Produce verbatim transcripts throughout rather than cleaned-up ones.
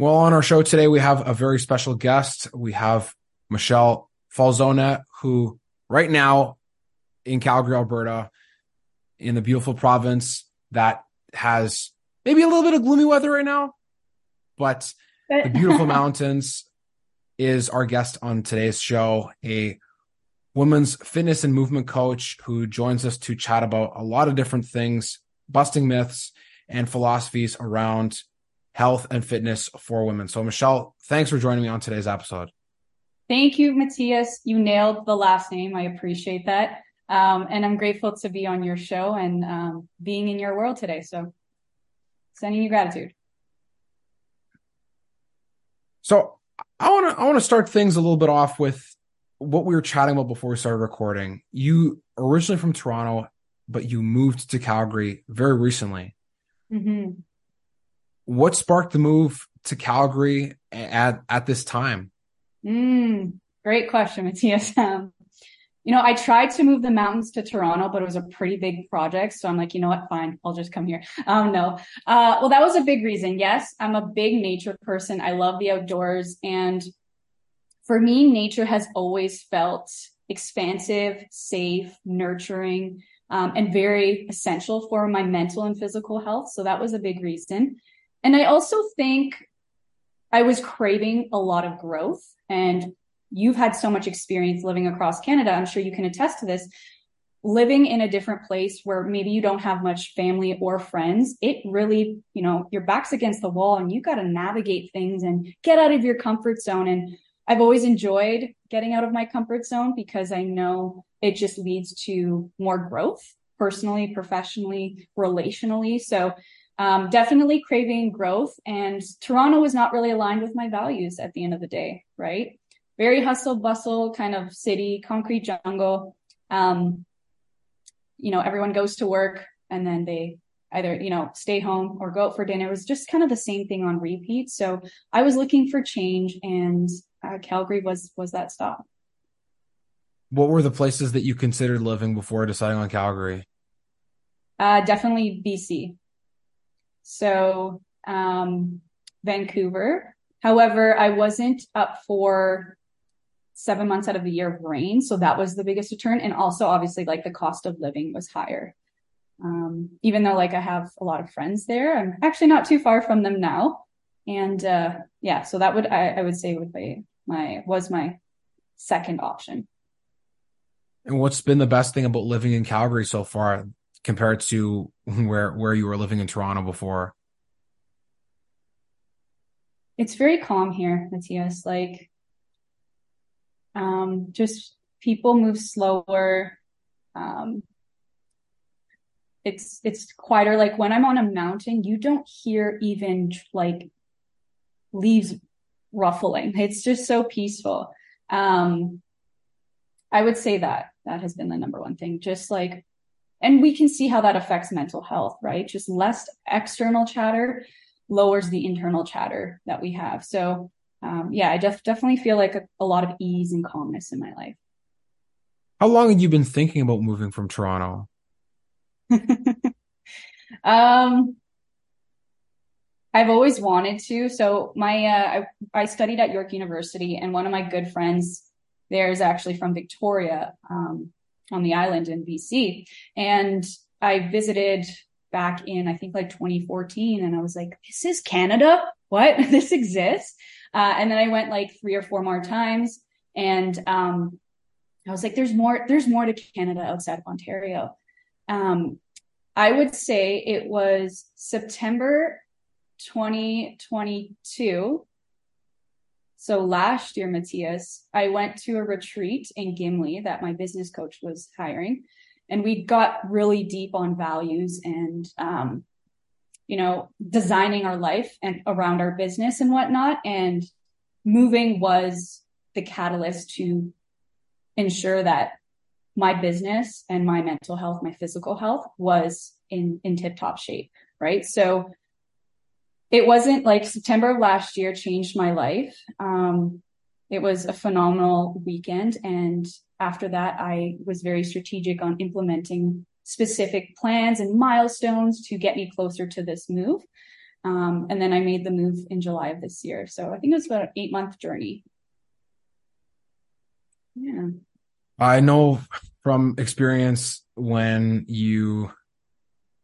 Well, on our show today, we have a very special guest. We have Michelle Falzone, who right now in Calgary, Alberta, in the beautiful province that has maybe a little bit of gloomy weather right now, but the beautiful mountains, is our guest on today's show, a women's fitness and movement coach who joins us to chat about a lot of different things, busting myths and philosophies around health and fitness for women. So Michelle, thanks for joining me on today's episode. Thank you, Matthias. You nailed the last name. I appreciate that. Um, and I'm grateful to be on your show and um, being in your world today. So sending you gratitude. So I want to I want to start things a little bit off with what we were chatting about before we started recording. You originally from Toronto, but you moved to Calgary very recently. Mm-hmm. What sparked the move to Calgary at, at this time? Mm, great question, Matthias. Um, you know, I tried to move the mountains to Toronto, but it was a pretty big project. So I'm like, you know what? Fine. I'll just come here. Um, no. Uh, well, that was a big reason. Yes. I'm a big nature person. I love the outdoors. And for me, nature has always felt expansive, safe, nurturing, um, and very essential for my mental and physical health. So that was a big reason. And I also think I was craving a lot of growth, and you've had so much experience living across Canada. I'm sure you can attest to this. Living in a different place where maybe you don't have much family or friends, it really, you know, your back's against the wall and you got to navigate things and get out of your comfort zone. And I've always enjoyed getting out of my comfort zone because I know it just leads to more growth personally, professionally, relationally. So Um, definitely craving growth, and Toronto was not really aligned with my values at the end of the day, right? Very hustle bustle kind of city, concrete jungle. Um, you know, everyone goes to work and then they either, you know, stay home or go out for dinner. It was just kind of the same thing on repeat. So I was looking for change, and uh, Calgary was, was that stop. What were the places that you considered living before deciding on Calgary? Uh, definitely B C. So, um, Vancouver. However, I wasn't up for seven months out of the year of rain. So that was the biggest deterrent. And also obviously like the cost of living was higher. Um, even though like I have a lot of friends there, I'm actually not too far from them now. And, uh, yeah, so that would, I, I would say would be my, was my second option. And what's been the best thing about living in Calgary so far, compared to where where you were living in Toronto before? It's very calm here, Matthias. Like, um, just people move slower. Um, it's it's quieter. Like when I'm on a mountain, you don't hear even like leaves ruffling. It's just so peaceful. Um, I would say that that has been the number one thing. Just like. And we can see how that affects mental health, right? Just less external chatter lowers the internal chatter that we have. So um, yeah, I def- definitely feel like a, a lot of ease and calmness in my life. How long have you been thinking about moving from Toronto? um, I've always wanted to. So my uh, I, I studied at York University, and one of my good friends there is actually from Victoria, um, on the island in B C. And I visited back in, I think like twenty fourteen. And I was like, this is Canada. What? This exists. Uh, and then I went like three or four more times. And, um, I was like, there's more, there's more to Canada outside of Ontario. Um, I would say it was September, twenty twenty-two. So last year, Matthias, I went to a retreat in Gimli that my business coach was hiring, and we got really deep on values and, um, you know, designing our life and around our business and whatnot. And moving was the catalyst to ensure that my business and my mental health, my physical health was in, in tip top shape. Right. So it wasn't like September of last year changed my life. Um, it was a phenomenal weekend. And after that, I was very strategic on implementing specific plans and milestones to get me closer to this move. Um, and then I made the move in July of this year. So I think it was about an eight month journey. Yeah. I know from experience when you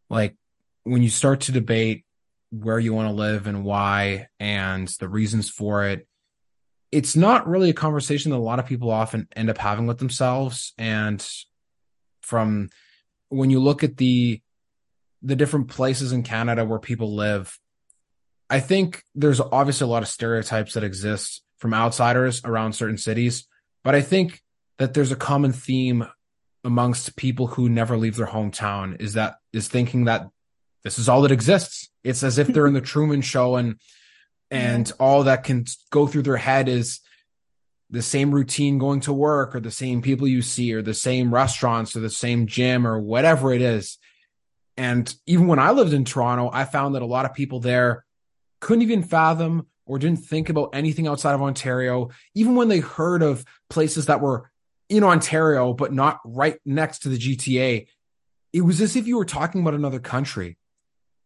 like, when you start to debate where you want to live and why, and the reasons for it, it's not really a conversation that a lot of people often end up having with themselves. And from when you look at the, the different places in Canada where people live, I think there's obviously a lot of stereotypes that exist from outsiders around certain cities, but I think that there's a common theme amongst people who never leave their hometown is that is thinking that this is all that exists. It's as if they're in the Truman Show, and, and all that can go through their head is the same routine going to work, or the same people you see, or the same restaurants, or the same gym, or whatever it is. And even when I lived in Toronto, I found that a lot of people there couldn't even fathom or didn't think about anything outside of Ontario. Even when they heard of places that were in Ontario, but not right next to the G T A, it was as if you were talking about another country.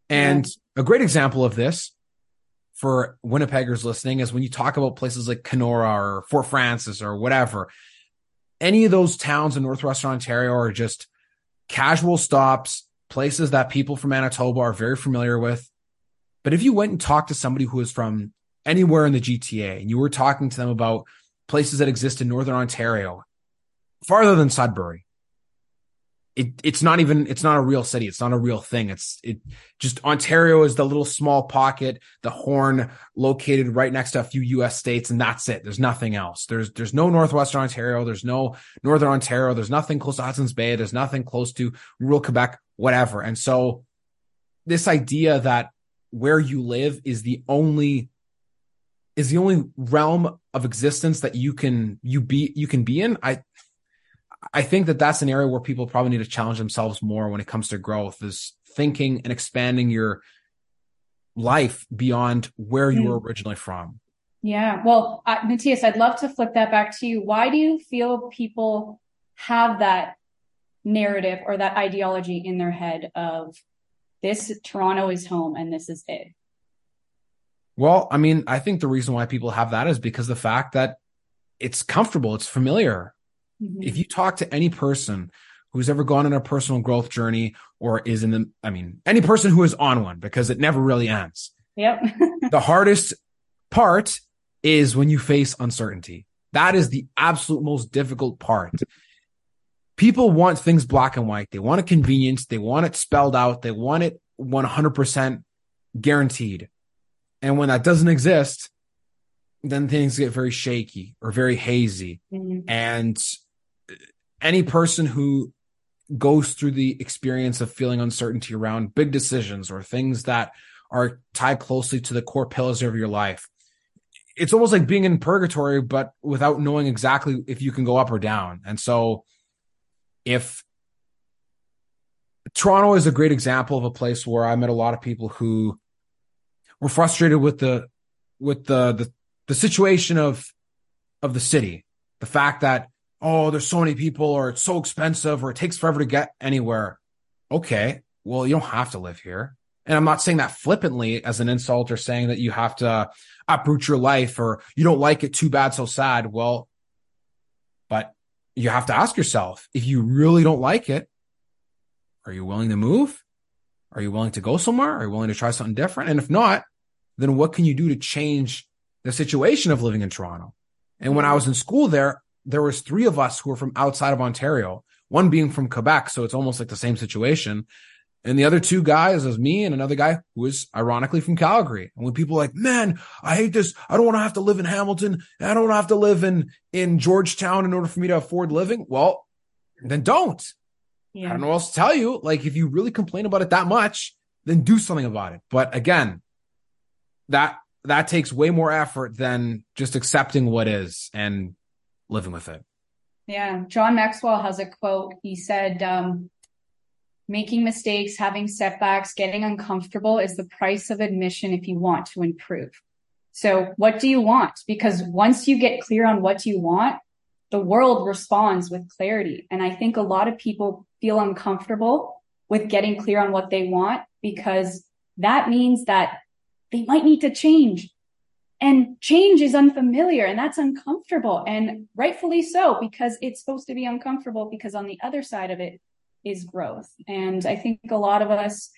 And yeah. A great example of this for Winnipeggers listening is when you talk about places like Kenora or Fort Frances or whatever, any of those towns in Northwestern Ontario are just casual stops, places that people from Manitoba are very familiar with. But if you went and talked to somebody who is from anywhere in the G T A and you were talking to them about places that exist in Northern Ontario, farther than Sudbury, it, it's not even, it's not a real city. It's not a real thing. It's it just Ontario is the little small pocket, the horn located right next to a few U S states. And that's it. There's nothing else. There's, there's no Northwestern Ontario. There's no Northern Ontario. There's nothing close to Hudson's Bay. There's nothing close to rural Quebec, whatever. And so this idea that where you live is the only, is the only realm of existence that you can, you be, you can be in. I, I think that that's an area where people probably need to challenge themselves more when it comes to growth, is thinking and expanding your life beyond where you were originally from. Yeah. Well, uh, Matthias, I'd love to flip that back to you. Why do you feel people have that narrative or that ideology in their head of this Toronto is home and this is it? Well, I mean, I think the reason why people have that is because the fact that it's comfortable, it's familiar. If you talk to any person who's ever gone on a personal growth journey or is in the, I mean, any person who is on one, because it never really ends. Yep. The hardest part is when you face uncertainty. That is the absolute most difficult part. People want things black and white. They want a convenience. They want it spelled out. They want it one hundred percent guaranteed. And when that doesn't exist, then things get very shaky or very hazy. Mm-hmm. And any person who goes through the experience of feeling uncertainty around big decisions or things that are tied closely to the core pillars of your life, it's almost like being in purgatory, but without knowing exactly if you can go up or down. And so if Toronto is a great example of a place where I met a lot of people who were frustrated with the, with the, the, the situation of, of the city, the fact that, oh, there's so many people, or it's so expensive, or it takes forever to get anywhere. Okay, well, you don't have to live here. And I'm not saying that flippantly as an insult or saying that you have to uproot your life or you don't like it, too bad, so sad. Well, but you have to ask yourself, if you really don't like it, are you willing to move? Are you willing to go somewhere? Are you willing to try something different? And if not, then what can you do to change the situation of living in Toronto? And when I was in school there, there was three of us who were from outside of Ontario, one being from Quebec. So it's almost like the same situation. And the other two guys was me and another guy who was ironically from Calgary. And when people are like, man, I hate this. I don't want to have to live in Hamilton. I don't want to have to live in, in Georgetown in order for me to afford living. Well, then don't. Yeah. I don't know what else to tell you. Like, if you really complain about it that much, then do something about it. But again, that, that takes way more effort than just accepting what is and living with it. Yeah. John Maxwell has a quote. He said, um, making mistakes, having setbacks, getting uncomfortable is the price of admission if you want to improve. So what do you want? Because once you get clear on what you want, the world responds with clarity. And I think a lot of people feel uncomfortable with getting clear on what they want, because that means that they might need to change. And change is unfamiliar, and that's uncomfortable, and rightfully so, because it's supposed to be uncomfortable, because on the other side of it is growth. And I think a lot of us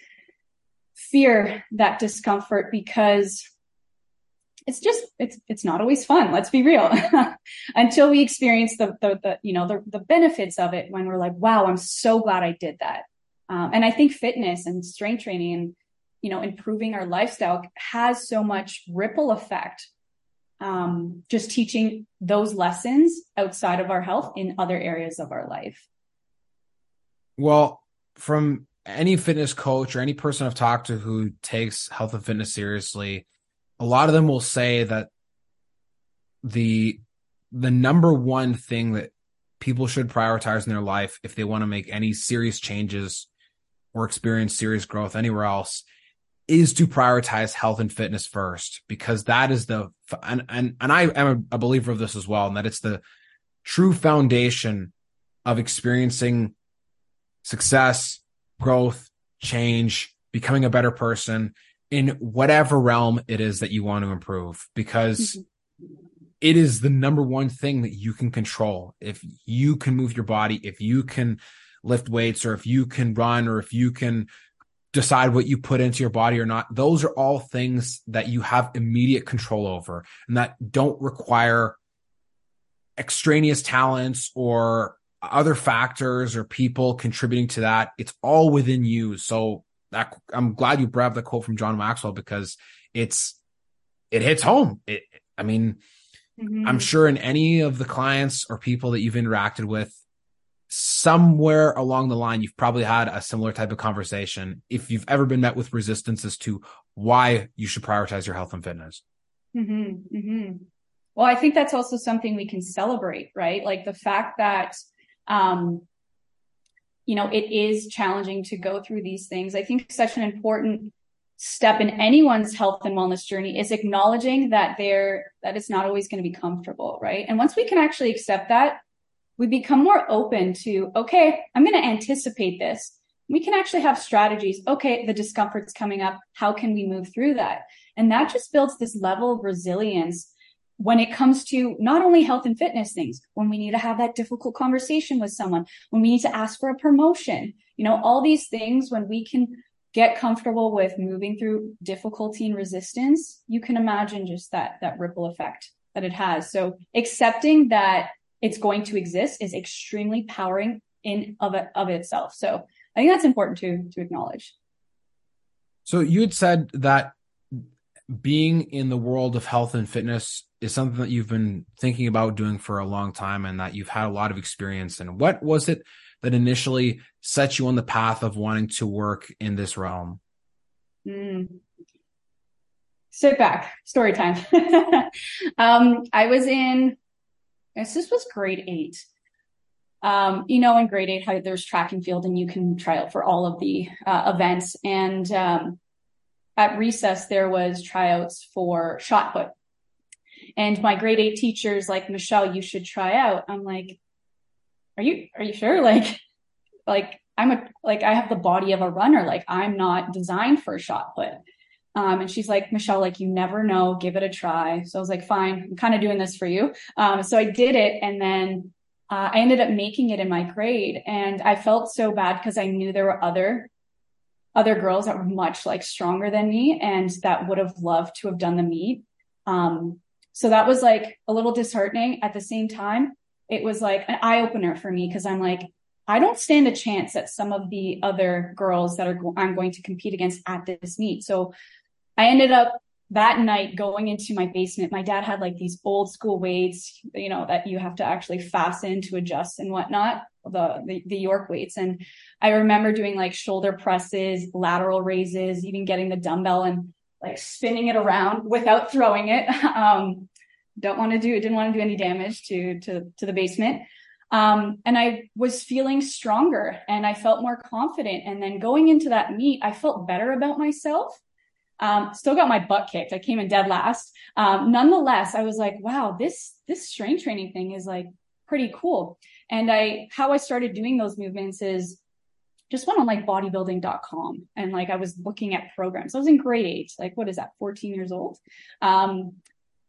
fear that discomfort because it's just, it's it's not always fun. Let's be real. Until we experience the, the, the you know, the, the benefits of it, when we're like, wow, I'm so glad I did that. Um, and I think fitness and strength training and, you know, improving our lifestyle has so much ripple effect. Um, just teaching those lessons outside of our health in other areas of our life. Well, from any fitness coach or any person I've talked to who takes health and fitness seriously, a lot of them will say that the the number one thing that people should prioritize in their life if they want to make any serious changes or experience serious growth anywhere else is to prioritize health and fitness first, because that is the, and and, and I am a believer of this as well, and that it's the true foundation of experiencing success, growth, change, becoming a better person in whatever realm it is that you want to improve, because it is the number one thing that you can control. If you can move your body, if you can lift weights, or if you can run, or if you can decide what you put into your body or not, those are all things that you have immediate control over and that don't require extraneous talents or other factors or people contributing to that. It's all within you. So that, I'm glad you grabbed the quote from John Maxwell, because it's, it hits home. It, I mean, mm-hmm. I'm sure in any of the clients or people that you've interacted with, somewhere along the line, you've probably had a similar type of conversation if you've ever been met with resistance as to why you should prioritize your health and fitness. Mm-hmm, mm-hmm. Well, I think that's also something we can celebrate, right? Like the fact that, um, you know, it is challenging to go through these things. I think such an important step in anyone's health and wellness journey is acknowledging that they're, that it's not always going to be comfortable, right? And once we can actually accept that, we become more open to, okay, I'm going to anticipate this. We can actually have strategies. Okay, the discomfort's coming up. How can we move through that? And that just builds this level of resilience when it comes to not only health and fitness things, when we need to have that difficult conversation with someone, when we need to ask for a promotion, you know, all these things, when we can get comfortable with moving through difficulty and resistance, you can imagine just that, that ripple effect that it has. So accepting that it's going to exist is extremely powering in of, it, of itself. So I think that's important to, to acknowledge. So you had said that being in the world of health and fitness is something that you've been thinking about doing for a long time and that you've had a lot of experience in. What was it that initially set you on the path of wanting to work in this realm? Mm. Sit back, story time. um, I was in... Yes, this was grade eight. Um, you know, in grade eight, how there's track and field and you can try out for all of the uh, events. And um, at recess, there was tryouts for shot put. And my grade eight teacher's like, Michelle, you should try out. I'm like, are you, are you sure? Like, like I'm a, like, I have the body of a runner. Like I'm not designed for shot put. Um, and she's like, Michelle, like, you never know, give it a try. So I was like, fine, I'm kind of doing this for you. Um, so I did it. And then, uh, I ended up making it in my grade, and I felt so bad because I knew there were other, other girls that were much like stronger than me and that would have loved to have done the meet. Um, so that was like a little disheartening. At the same time, it was like an eye opener for me, because I'm like, I don't stand a chance at some of the other girls that are go- I'm going to compete against at this meet. So I ended up that night going into my basement. My dad had like these old school weights, you know, that you have to actually fasten to adjust and whatnot, the, the, the York weights. And I remember doing like shoulder presses, lateral raises, even getting the dumbbell and like spinning it around without throwing it. Um, don't want to do, didn't want to do any damage to, to, to the basement. Um, and I was feeling stronger and I felt more confident. And then going into that meet, I felt better about myself. Um, still got my butt kicked. I came in dead last. Um, nonetheless, I was like, wow, this, this strength training thing is like pretty cool. And I, how I started doing those movements is just went on like bodybuilding dot com and like I was looking at programs. I was in grade eight, like what is that, fourteen years old. Um,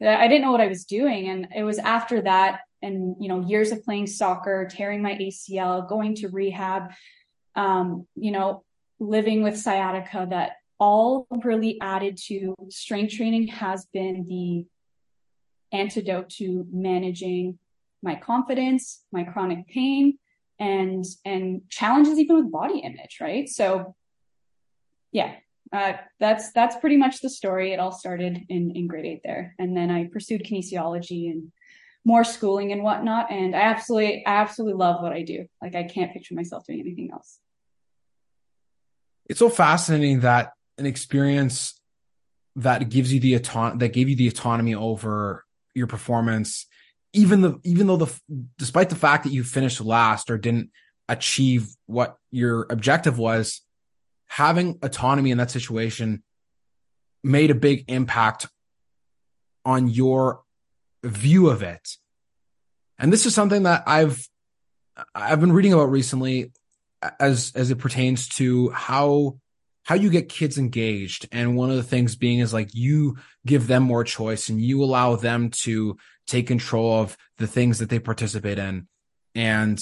I didn't know what I was doing. And it was after that and, you know, years of playing soccer, tearing my A C L, going to rehab, um, you know, living with sciatica, that all really added to strength training has been the antidote to managing my confidence, my chronic pain, and, and challenges even with body image. Right. So yeah. Uh, that's, that's pretty much the story. It all started in, in grade eight there. And then I pursued kinesiology and more schooling and whatnot. And I absolutely, I absolutely love what I do. Like I can't picture myself doing anything else. It's so fascinating that an experience that gives you the auton- that gave you the autonomy over your performance, even the, even though the, despite the fact that you finished last or didn't achieve what your objective was, having autonomy in that situation made a big impact on your view of it. And this is something that I've, I've been reading about recently as, as it pertains to how, how you get kids engaged. And one of the things being is like, you give them more choice and you allow them to take control of the things that they participate in. And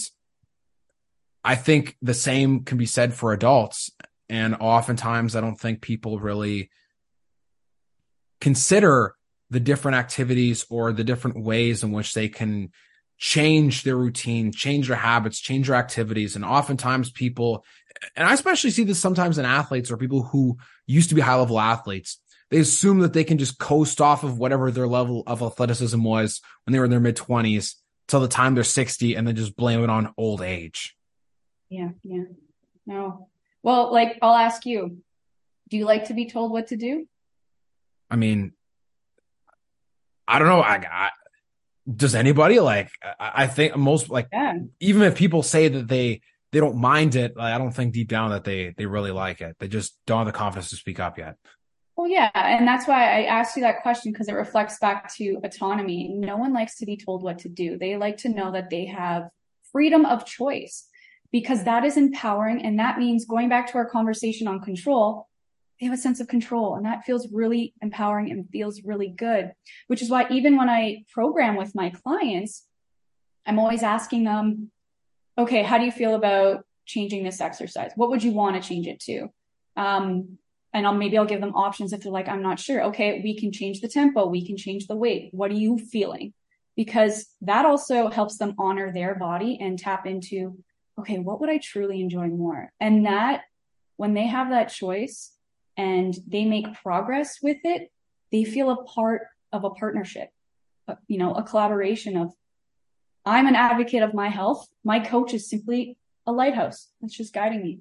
I think the same can be said for adults. And oftentimes I don't think people really consider the different activities or the different ways in which they can change their routine, change their habits, change their activities. And oftentimes people, and I especially see this sometimes in athletes or people who used to be high level athletes, they assume that they can just coast off of whatever their level of athleticism was when they were in their mid twenties till the time they're sixty and then just blame it on old age. Yeah. Yeah. No. Well, like, I'll ask you, do you like to be told what to do? I mean, I don't know. I, I does anybody like, I, I think most like, yeah. Even if people say that they, they don't mind it, like, I don't think deep down that they, they really like it. They just don't have the confidence to speak up yet. Well, yeah. And that's why I asked you that question, because it reflects back to autonomy. No one likes to be told what to do. They like to know that they have freedom of choice. Because that is empowering. And that means, going back to our conversation on control, they have a sense of control. And that feels really empowering and feels really good, which is why even when I program with my clients, I'm always asking them, okay, how do you feel about changing this exercise? What would you want to change it to? Um, and I'll, maybe I'll give them options if they're like, I'm not sure. Okay, we can change the tempo. We can change the weight. What are you feeling? Because that also helps them honor their body and tap into, okay, what would I truly enjoy more? And that when they have that choice and they make progress with it, they feel a part of a partnership, you know, a collaboration of, I'm an advocate of my health. My coach is simply a lighthouse that's just guiding me.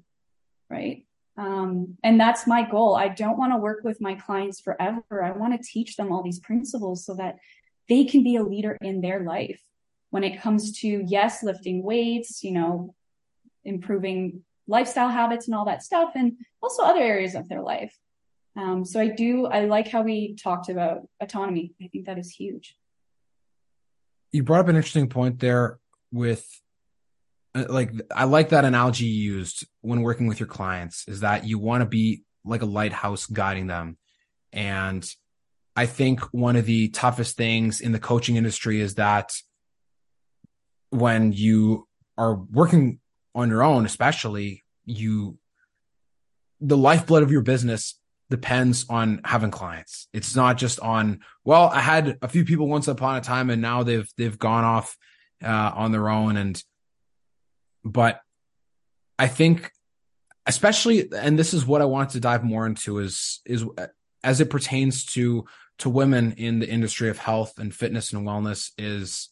Right. Um, and that's my goal. I don't want to work with my clients forever. I want to teach them all these principles so that they can be a leader in their life when it comes to, yes, lifting weights, you know, improving lifestyle habits and all that stuff, and also other areas of their life. Um, so I do, I like how we talked about autonomy. I think that is huge. You brought up an interesting point there with, like, I like that analogy you used when working with your clients, is that you want to be like a lighthouse guiding them. And I think one of the toughest things in the coaching industry is that when you are working on your own, especially, you, the lifeblood of your business depends on having clients. It's not just on, well, I had a few people once upon a time and now they've, they've gone off uh, on their own. And, but I think especially, and this is what I want to dive more into is, is as it pertains to, to women in the industry of health and fitness and wellness, is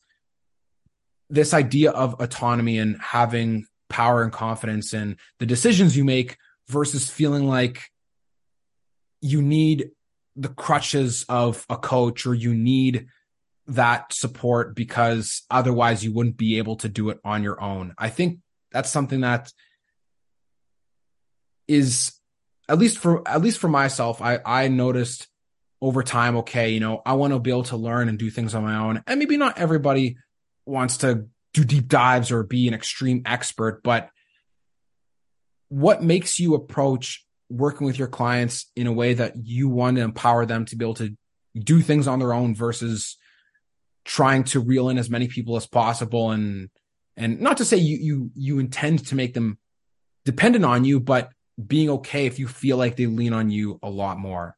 this idea of autonomy and having power and confidence in the decisions you make versus feeling like you need the crutches of a coach or you need that support because otherwise you wouldn't be able to do it on your own. I think that's something that is, at least for, at least for myself, I, I noticed over time, okay, you know, I want to be able to learn and do things on my own. And maybe not everybody wants to do deep dives or be an extreme expert, but what makes you approach working with your clients in a way that you want to empower them to be able to do things on their own versus trying to reel in as many people as possible? And, and not to say you, you, you intend to make them dependent on you, but being okay if you feel like they lean on you a lot more.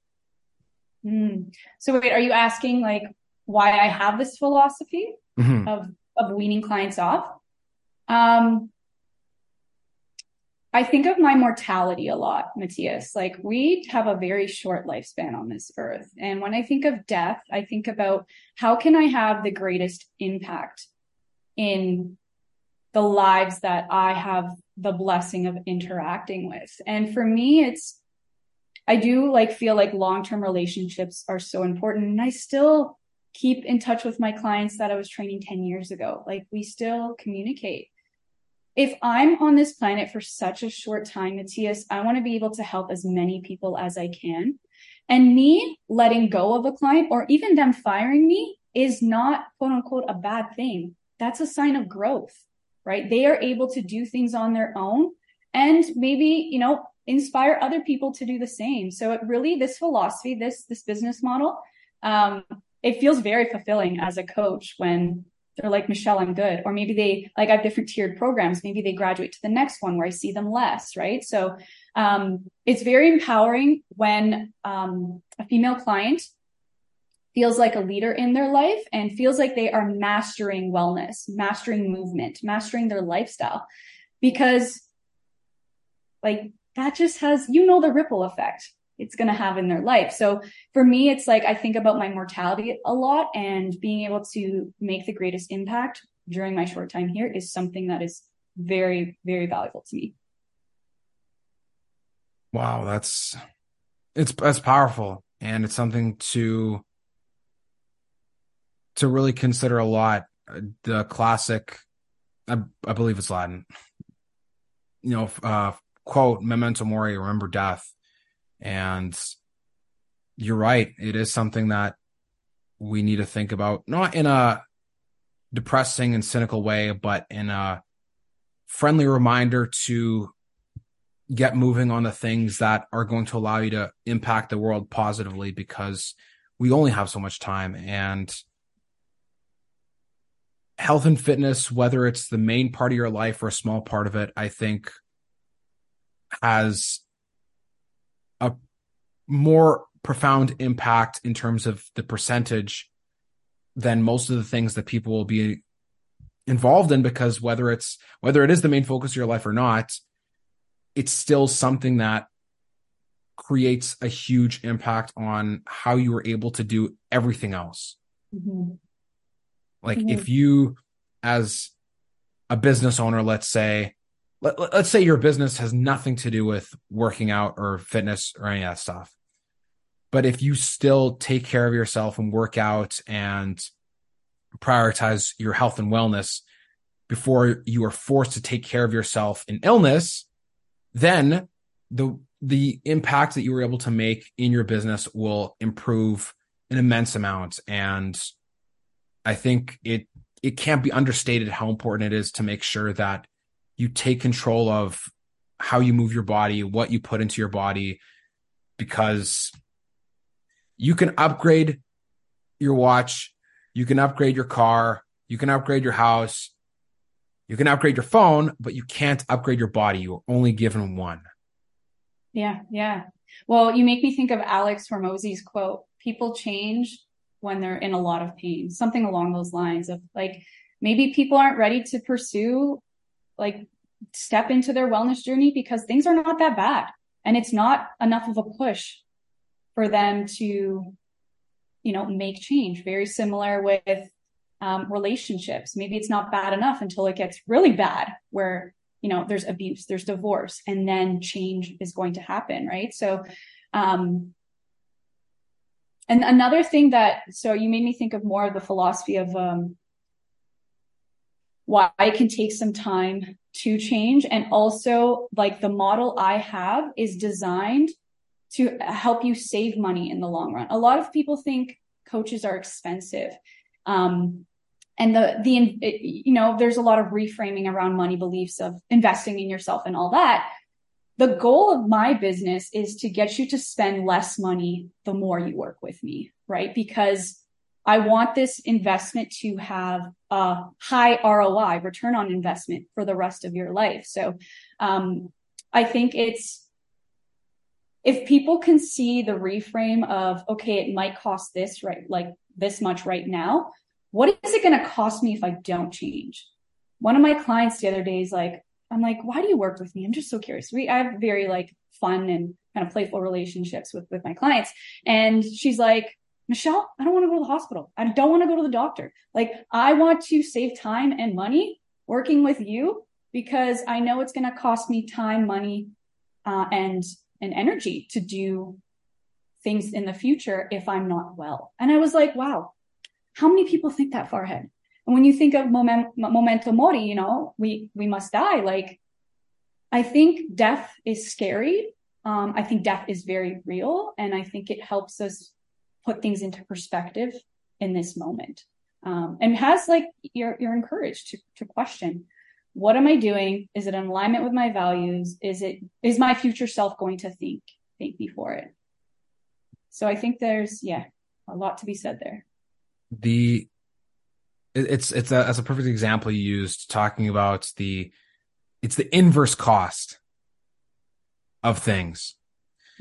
Mm. So wait, are you asking like why I have this philosophy mm-hmm. of, of weaning clients off? Um, I think of my mortality a lot, Matthias. Like, we have a very short lifespan on this earth. And when I think of death, I think about how can I have the greatest impact in the lives that I have the blessing of interacting with. And for me, it's, I do like feel like long-term relationships are so important. And I still keep in touch with my clients that I was training ten years ago. Like, we still communicate. If I'm on this planet for such a short time, Matthias, I want to be able to help as many people as I can. And me letting go of a client or even them firing me is not, quote unquote, a bad thing. That's a sign of growth, right? They are able to do things on their own and maybe, you know, inspire other people to do the same. So it really, this philosophy, this, this business model, um, it feels very fulfilling as a coach when they're like, Michelle, I'm good. Or maybe they like, I have different tiered programs. Maybe they graduate to the next one where I see them less. Right. So, um, it's very empowering when, um, a female client feels like a leader in their life and feels like they are mastering wellness, mastering movement, mastering their lifestyle, because like that just has, you know, the ripple effect it's going to have in their life. So for me, it's like, I think about my mortality a lot, and being able to make the greatest impact during my short time here is something that is very, very valuable to me. Wow. That's, it's, that's powerful. And it's something to, to really consider a lot. The classic, I, I believe it's Latin, you know, uh, quote, memento mori, remember death. And you're right. It is something that we need to think about, not in a depressing and cynical way, but in a friendly reminder to get moving on the things that are going to allow you to impact the world positively, because we only have so much time. And health and fitness, whether it's the main part of your life or a small part of it, I think has a more profound impact in terms of the percentage than most of the things that people will be involved in, because whether it's, whether it is the main focus of your life or not, it's still something that creates a huge impact on how you were able to do everything else. Mm-hmm. Like mm-hmm. if you, as a business owner, let's say, Let, let's say your business has nothing to do with working out or fitness or any of that stuff. But if you still take care of yourself and work out and prioritize your health and wellness before you are forced to take care of yourself in illness, then the, the impact that you were able to make in your business will improve an immense amount. And I think it, it can't be understated how important it is to make sure that you take control of how you move your body, what you put into your body, because you can upgrade your watch, you can upgrade your car, you can upgrade your house, you can upgrade your phone, but you can't upgrade your body. You're only given one. Yeah, yeah. Well, you make me think of Alex Hormozzi's quote, people change when they're in a lot of pain, something along those lines of like, maybe people aren't ready to pursue like step into their wellness journey because things are not that bad and it's not enough of a push for them to, you know, make change. Very similar with um, relationships. Maybe it's not bad enough until it gets really bad where, you know, there's abuse, there's divorce, and then change is going to happen. Right. So, um, and another thing that, so you made me think of more of the philosophy of, um, why it can take some time to change. And also like the model I have is designed to help you save money in the long run. A lot of people think coaches are expensive. Um, and the, the, it, you know, there's a lot of reframing around money beliefs of investing in yourself and all that. the goal of my business is to get you to spend less money the more you work with me, right? Because I want this investment to have a high R O I, return on investment, for the rest of your life. So um, I think it's, if people can see the reframe of, okay, it might cost this, right? Like this much right now. What is it going to cost me if I don't change? One of my clients the other day is like, I'm like, why do you work with me? I'm just so curious. We, I have very like fun and kind of playful relationships with, with my clients. And she's like, Michelle, I don't want to go to the hospital. I don't want to go to the doctor. Like, I want to save time and money working with you because I know it's going to cost me time, money, uh, and and energy to do things in the future if I'm not well. And I was like, wow, how many people think that far ahead? And when you think of moment, momento mori, you know, we, we must die. Like, I think death is scary. Um, I think death is very real. And I think it helps us put things into perspective in this moment. Um, and has like, you're, you're encouraged to, to question, what am I doing? Is it in alignment with my values? Is it, is my future self going to think, thank me for it? So I think there's, yeah, a lot to be said there. The, It's it's a, as a perfect example you used, talking about the, it's the inverse cost of things.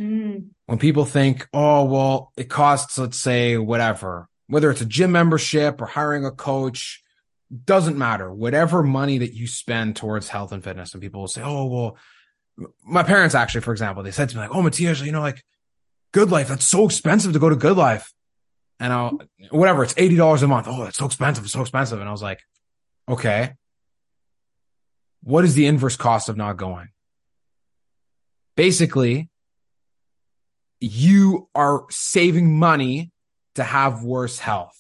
Mm. When people think, oh, well, it costs, let's say, whatever, whether it's a gym membership or hiring a coach, doesn't matter. Whatever money that you spend towards health and fitness, and people will say, oh, well, my parents actually, for example, they said to me like, oh, Matthias, you know, like Good Life, that's so expensive to go to Good Life. And I'll, whatever, it's eighty dollars a month. Oh, it's so expensive. It's so expensive. And I was like, okay, what is the inverse cost of not going? Basically, you are saving money to have worse health.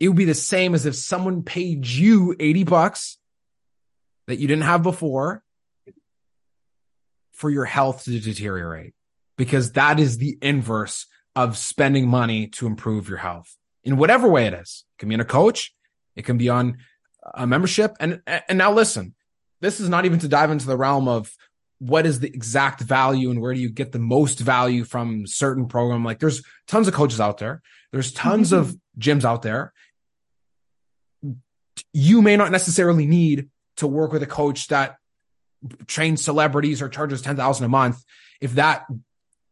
It would be the same as if someone paid you eighty bucks that you didn't have before for your health to deteriorate, because that is the inverse of spending money to improve your health in whatever way it is. It can be on a coach. It can be on a membership. And, and now listen, this is not even to dive into the realm of what is the exact value and where do you get the most value from certain program. Like there's tons of coaches out there. There's tons mm-hmm. of gyms out there. You may not necessarily need to work with a coach that trains celebrities or charges ten thousand dollars a month if that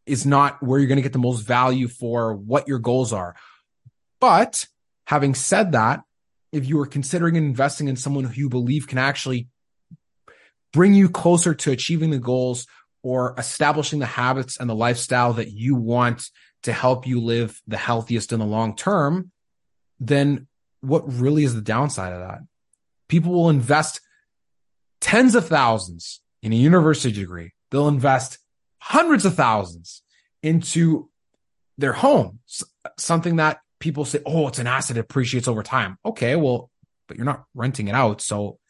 is not where you're going to get the most value for what your goals are. But having said that, if you are considering investing in someone who you believe can actually bring you closer to achieving the goals or establishing the habits and the lifestyle that you want to help you live the healthiest in the long term, then what really is the downside of that? People will invest tens of thousands in a university degree. They'll invest hundreds of thousands into their home, something that people say, oh, it's an asset, it appreciates over time. Okay, well, but you're not renting it out. So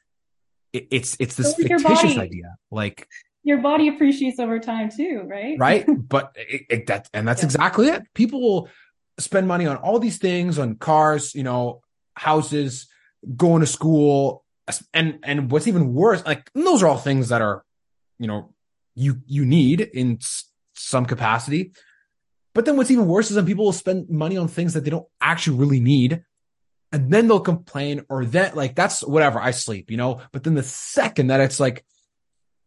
it, it's it's this so fictitious body, idea. Like your body appreciates over time too, right? Right. But it, it, that, and that's yeah. exactly it. People will spend money on all these things, on cars, you know, houses, going to school. And, and what's even worse, like those are all things that are, you know, you you need in some capacity. But then what's even worse is when people will spend money on things that they don't actually really need. And then they'll complain or that like, that's whatever, I sleep, you know, but then the second that it's like,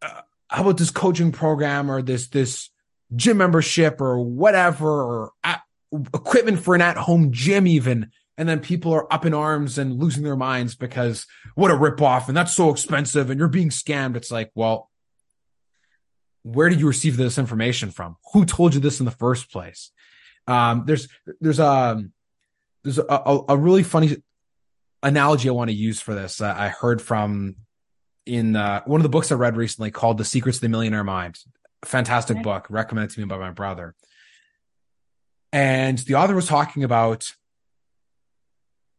uh, how about this coaching program or this, this gym membership or whatever, or at, equipment for an at-home gym even. And then people are up in arms and losing their minds because what a ripoff and that's so expensive and you're being scammed. It's like, well, where did you receive this information from? Who told you this in the first place? Um, there's there's a there's a, a, a really funny analogy I want to use for this. Uh, I heard from in uh, one of the books I read recently called The Secrets of the Millionaire Mind. Fantastic okay. book, recommended to me by my brother. And the author was talking about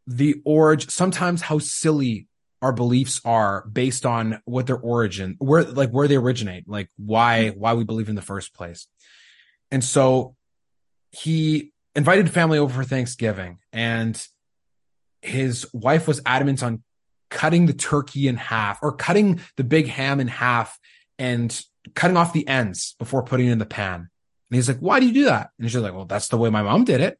the origin, sometimes how silly our beliefs are based on what their origin, where, like where they originate, like why, why we believe in the first place. And so he invited family over for Thanksgiving and his wife was adamant on cutting the turkey in half or cutting the big ham in half and cutting off the ends before putting it in the pan. And he's like, why do you do that? And she's like, well, that's the way my mom did it.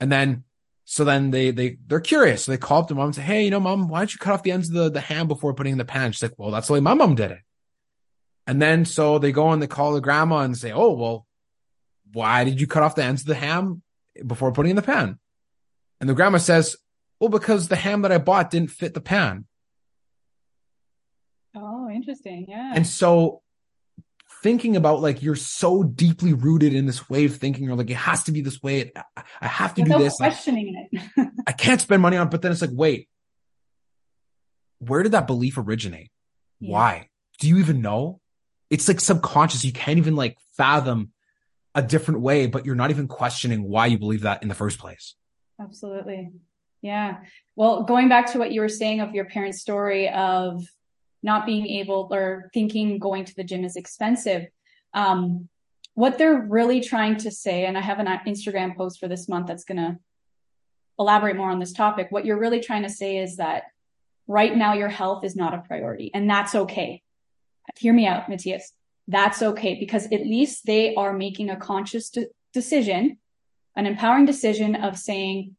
And then, so then they, they, they're curious. So they call up to mom and say, hey, you know, mom, why don't you cut off the ends of the, the ham before putting in the pan? She's like, well, that's the way my mom did it. And then, so they go and they call the grandma and say, oh, well, why did you cut off the ends of the ham before putting in the pan? And the grandma says, well, because the ham that I bought didn't fit the pan. Oh, interesting. Yeah. And so thinking about, like, you're so deeply rooted in this way of thinking, you're like, it has to be this way. I, I have to Without do this. Questioning I, it. I can't spend money on it. But then it's like, wait, where did that belief originate? Yeah. Why? Do you even know? It's like subconscious. You can't even like fathom a different way, but you're not even questioning why you believe that in the first place. Absolutely. Yeah. Well, going back to what you were saying of your parents' story of not being able or thinking going to the gym is expensive. Um, what they're really trying to say, and I have an Instagram post for this month that's going to elaborate more on this topic. What you're really trying to say is that right now your health is not a priority, and that's okay. Hear me out, Matthias. That's okay, because at least they are making a conscious de- decision, an empowering decision of saying,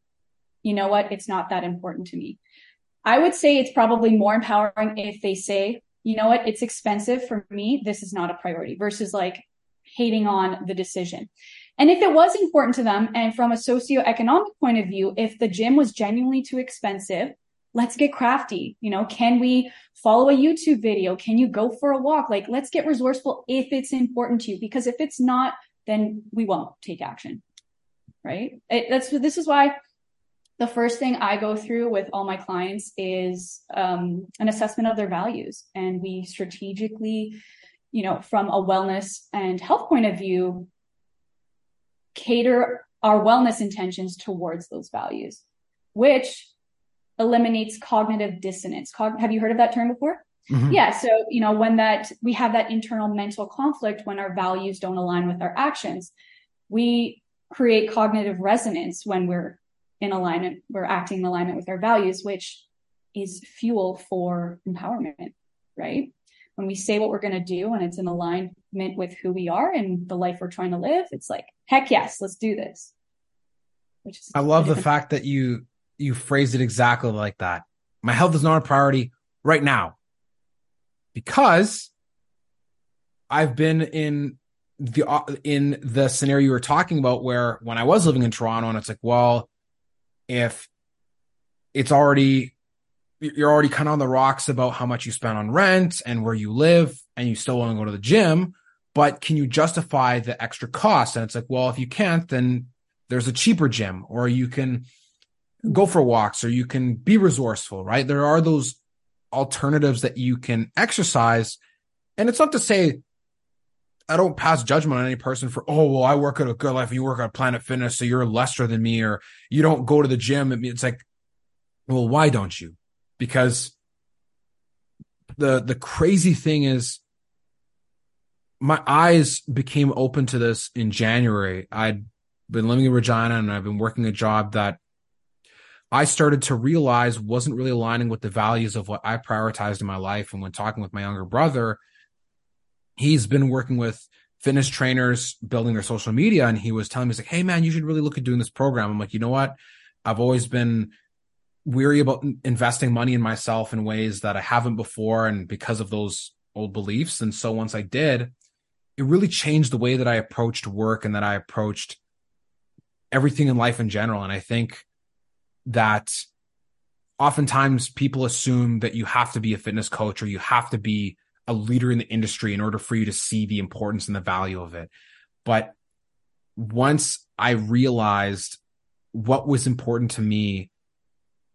you know what, it's not that important to me. I would say it's probably more empowering if they say, you know what, it's expensive for me. This is not a priority, versus like hating on the decision. And if it was important to them, and from a socioeconomic point of view, if the gym was genuinely too expensive, let's get crafty. You know, can we follow a YouTube video? Can you go for a walk? Like, let's get resourceful if it's important to you, because if it's not, then we won't take action. Right. It, that's, this is why the first thing I go through with all my clients is um, an assessment of their values. And we strategically, you know, from a wellness and health point of view, cater our wellness intentions towards those values, which eliminates cognitive dissonance. Cog- Have you heard of that term before? Mm-hmm. Yeah. So, you know, when that we have that internal mental conflict, when our values don't align with our actions, we create cognitive resonance when we're in alignment, we're acting in alignment with our values, which is fuel for empowerment, right? When we say what we're going to do and it's in alignment with who we are and the life we're trying to live, it's like, heck yes, let's do this. Which is I love the fact that you, you phrased it exactly like that. My health is not a priority right now, because I've been in the, in the scenario you were talking about, where when I was living in Toronto, and it's like, well, if it's already, you're already kind of on the rocks about how much you spend on rent and where you live, and you still want to go to the gym, but can you justify the extra cost? And it's like, well, if you can't, then there's a cheaper gym, or you can go for walks, or you can be resourceful, right? There are those alternatives that you can exercise. And it's not to say I don't pass judgment on any person for, oh, well, I work at a Good Life and you work at Planet Fitness, so you're lesser than me, or you don't go to the gym. It's like, well, why don't you? Because the the crazy thing is, my eyes became open to this in January. I'd been living in Regina and I've been working a job that I started to realize wasn't really aligning with the values of what I prioritized in my life. And when talking with my younger brother, he's been working with fitness trainers, building their social media. And he was telling me, he's like, hey man, you should really look at doing this program. I'm like, you know what? I've always been weary about investing money in myself in ways that I haven't before, and because of those old beliefs. And so once I did, it really changed the way that I approached work and that I approached everything in life in general. And I think that oftentimes people assume that you have to be a fitness coach, or you have to be a leader in the industry in order for you to see the importance and the value of it. But once I realized what was important to me,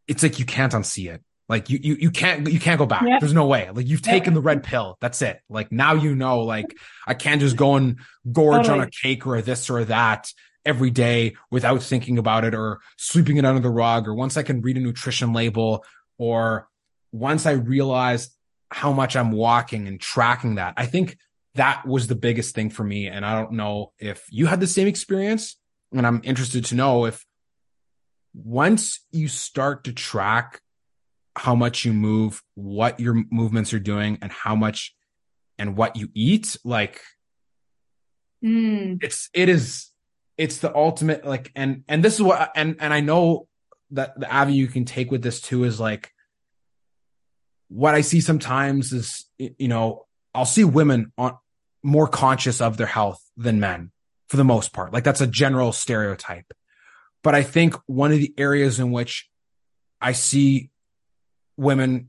it's like, you can't unsee it. Like you, you, you can't, you can't go back. Yeah. There's no way. Like you've taken yeah. the red pill. That's it. Like now, you know, like I can't just go and gorge totally. on a cake or this or that every day without thinking about it, or sweeping it under the rug. Or once I can read a nutrition label, or once I realized how much I'm walking and tracking that. I think that was the biggest thing for me. And I don't know if you had the same experience, and I'm interested to know if once you start to track how much you move, what your movements are doing, and how much and what you eat, like mm. it's, it is, it's the ultimate, like, and, and this is what, and, and I know that the avenue you can take with this too is like, what I see sometimes is, you know, I'll see women on more conscious of their health than men for the most part. Like that's a general stereotype, but I think one of the areas in which I see women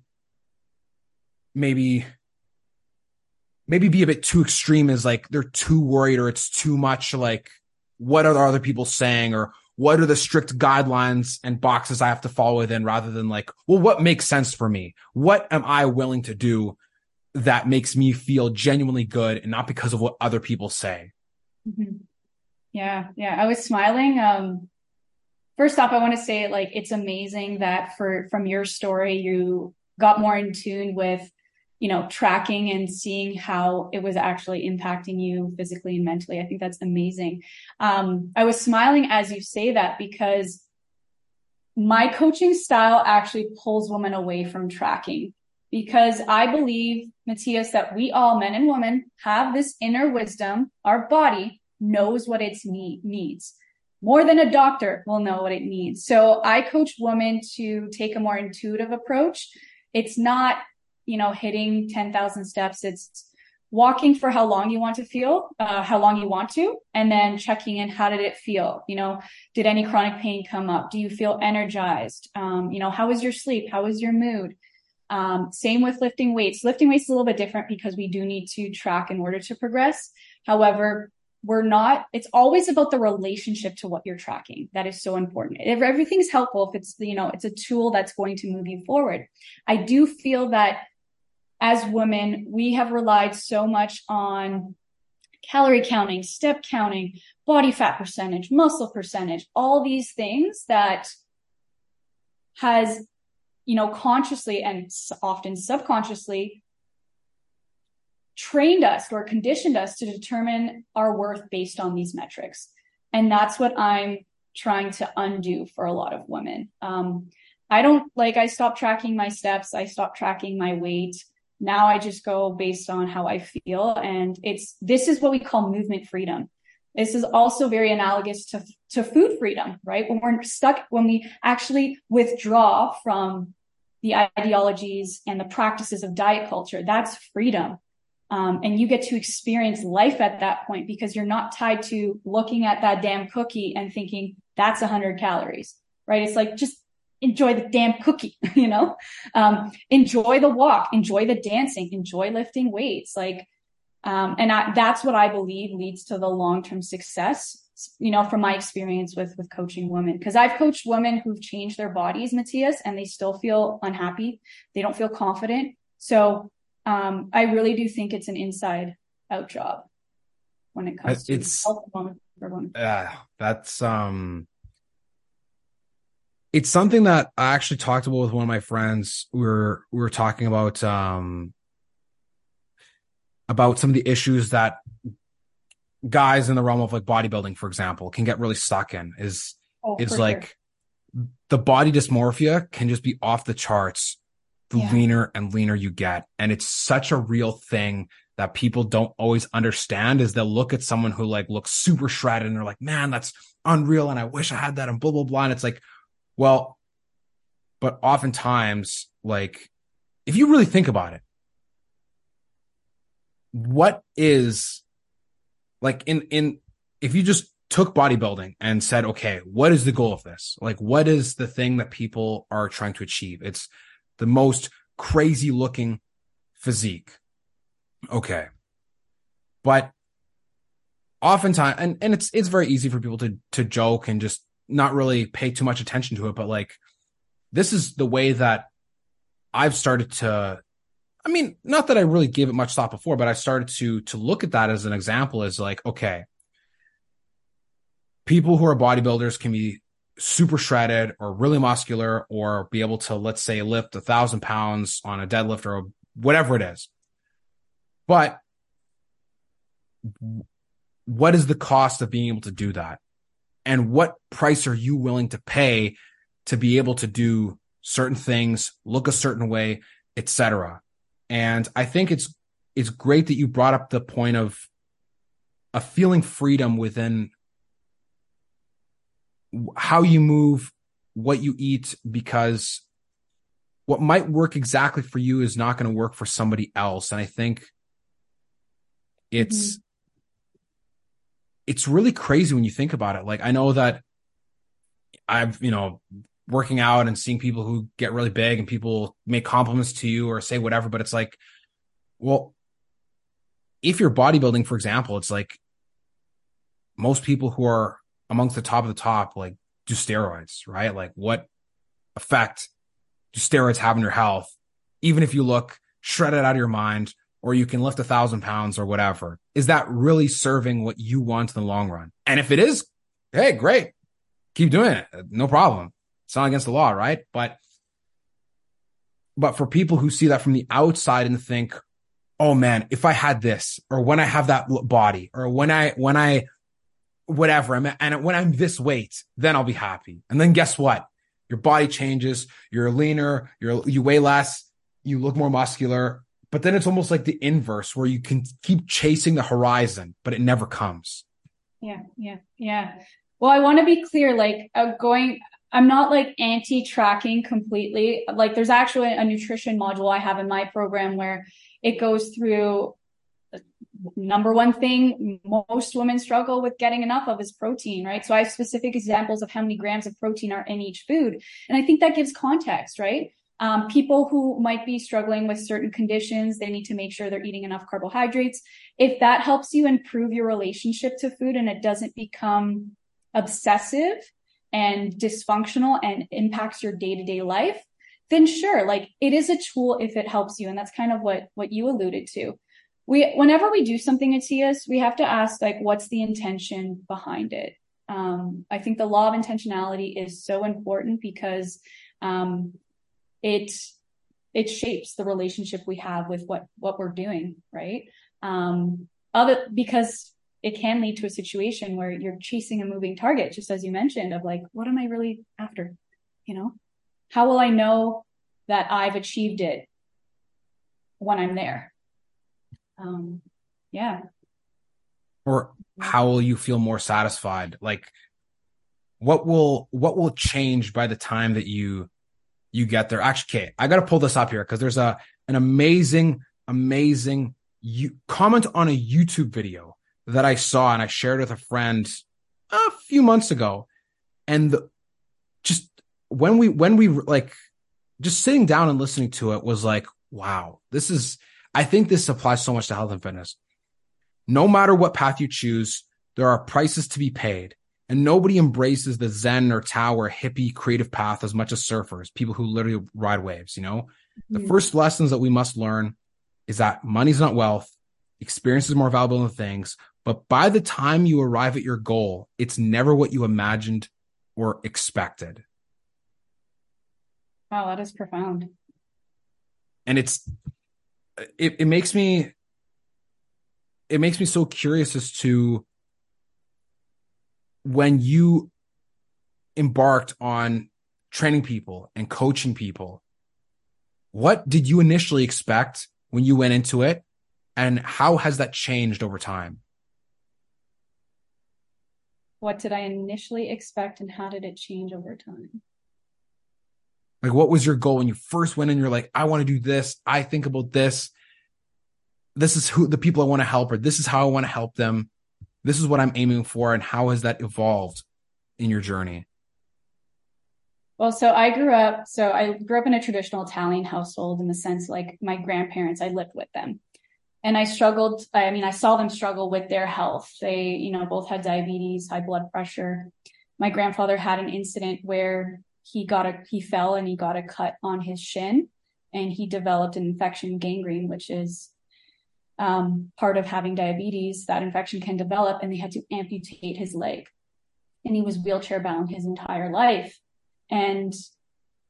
maybe maybe be a bit too extreme is like they're too worried, or it's too much like, what are other people saying, or what are the strict guidelines and boxes I have to follow within, rather than like, well, what makes sense for me? What am I willing to do that makes me feel genuinely good and not because of what other people say? Mm-hmm. Yeah. Yeah. I was smiling. Um, first off, I want to say like, it's amazing that for, from your story, you got more in tune with, you know, tracking and seeing how it was actually impacting you physically and mentally. I think that's amazing. Um, I was smiling as you say that because my coaching style actually pulls women away from tracking, because I believe, Matthias, that we all, men and women, have this inner wisdom. Our body knows what it need, needs. More than a doctor will know what it needs. So I coach women to take a more intuitive approach. It's not, you know, hitting ten thousand steps. It's walking for how long you want to feel, uh, how long you want to, and then checking in. How did it feel? You know, did any chronic pain come up? Do you feel energized? Um, you know, how was your sleep? How was your mood? Um, same with lifting weights. Lifting weights is a little bit different because we do need to track in order to progress. However, we're not, it's always about the relationship to what you're tracking. That is so important. If everything's helpful, if it's, you know, it's a tool that's going to move you forward. I do feel that as women, we have relied so much on calorie counting, step counting, body fat percentage, muscle percentage, all these things that has, you know, consciously and often subconsciously trained us or conditioned us to determine our worth based on these metrics. And that's what I'm trying to undo for a lot of women. Um, I don't like, I stopped tracking my steps. I stopped tracking my weight. Now I just go based on how I feel. And it's, this is what we call movement freedom. This is also very analogous to, to food freedom, right? When we're stuck, when we actually withdraw from the ideologies and the practices of diet culture, that's freedom. Um, and you get to experience life at that point because you're not tied to looking at that damn cookie and thinking that's a hundred calories, right? It's like, just enjoy the damn cookie, you know, um, enjoy the walk, enjoy the dancing, enjoy lifting weights. Like, um, and I, that's what I believe leads to the long-term success, you know, from my experience with, with coaching women, because I've coached women who've changed their bodies, Matthias, and they still feel unhappy. They don't feel confident. So, um, I really do think it's an inside out job when it comes to it's, health for women. Yeah, uh, that's, um, it's something that I actually talked about with one of my friends. We were, we were talking about, um, about some of the issues that guys in the realm of like bodybuilding, for example, can get really stuck in is, oh, is like sure. the body dysmorphia can just be off the charts, the yeah. leaner and leaner you get. And it's such a real thing that people don't always understand is they'll look at someone who like looks super shredded and they're like, man, that's unreal. And I wish I had that and blah, blah, blah. And it's like, well, but oftentimes, like, if you really think about it, what is like in, in, if you just took bodybuilding and said, okay, what is the goal of this? Like, what is the thing that people are trying to achieve? It's the most crazy looking physique. Okay. But oftentimes, and, and it's, it's very easy for people to, to joke and just not really pay too much attention to it, but like, this is the way that I've started to, I mean, not that I really gave it much thought before, but I started to, to look at that as an example as like, okay, people who are bodybuilders can be super shredded or really muscular or be able to, let's say, lift a thousand pounds on a deadlift or whatever it is. But what is the cost of being able to do that? And what price are you willing to pay to be able to do certain things, look a certain way, et cetera? And I think it's it's great that you brought up the point of a feeling freedom within how you move, what you eat, because what might work exactly for you is not going to work for somebody else. And I think it's, mm-hmm. it's really crazy when you think about it. Like, I know that I've, you know, working out and seeing people who get really big and people make compliments to you or say whatever, but it's like, well, if you're bodybuilding, for example, it's like most people who are amongst the top of the top, like, do steroids, right? Like, what effect do steroids have on your health? Even if you look shredded out of your mind, or you can lift a thousand pounds or whatever, is that really serving what you want in the long run? And if it is, hey, great, keep doing it. No problem. It's not against the law, right? But, but for people who see that from the outside and think, oh man, if I had this, or when I have that body, or when I, when I, whatever I'm, and when I'm this weight, then I'll be happy. And then guess what? Your body changes. You're leaner. You're, you weigh less. You look more muscular. But then it's almost like the inverse, where you can keep chasing the horizon, but it never comes. Yeah, yeah, yeah. Well, I want to be clear, like uh, going, I'm not like anti-tracking completely. Like, there's actually a nutrition module I have in my program where it goes through number one thing most women struggle with getting enough of is protein, right? So I have specific examples of how many grams of protein are in each food. And I think that gives context, right? Um, people who might be struggling with certain conditions, they need to make sure they're eating enough carbohydrates. If that helps you improve your relationship to food and it doesn't become obsessive and dysfunctional and impacts your day-to-day life, then sure, like, it is a tool if it helps you. And that's kind of what, what you alluded to. We, whenever we do something at C S, we have to ask, like, what's the intention behind it? Um, I think the law of intentionality is so important because, um, it, it shapes the relationship we have with what, what we're doing. Right. Um, other, because it can lead to a situation where you're chasing a moving target, just as you mentioned, of like, what am I really after? You know, how will I know that I've achieved it when I'm there? Um, yeah. Or how will you feel more satisfied? Like, what will, what will change by the time that you, you get there? Actually, okay, I got to pull this up here because there's a an amazing, amazing you, comment on a YouTube video that I saw and I shared with a friend a few months ago. And the, just when we, when we like just sitting down and listening to it was like, wow, this is, I think this applies so much to health and fitness. No matter what path you choose, there are prices to be paid. And nobody embraces the Zen or Tao or hippie creative path as much as surfers, people who literally ride waves, you know? Mm-hmm. The first lessons that we must learn is that money's not wealth, experience is more valuable than things, but by the time you arrive at your goal, it's never what you imagined or expected. Wow, that is profound. And it's, it, it makes me, it makes me so curious as to when you embarked on training people and coaching people, what did you initially expect when you went into it? And how has that changed over time? What did I initially expect and how did it change over time? Like, what was your goal when you first went in? You're like, I want to do this. I think about this. This is who the people I want to help, or this is how I want to help them. This is what I'm aiming for. And how has that evolved in your journey? Well, so I grew up, so I grew up in a traditional Italian household in the sense, like, my grandparents, I lived with them and I struggled. I mean, I saw them struggle with their health. They, you know, both had diabetes, high blood pressure. My grandfather had an incident where he got a, he fell and he got a cut on his shin and he developed an infection, gangrene, which is um, part of having diabetes. That infection can develop, and they had to amputate his leg, and he was wheelchair bound his entire life. And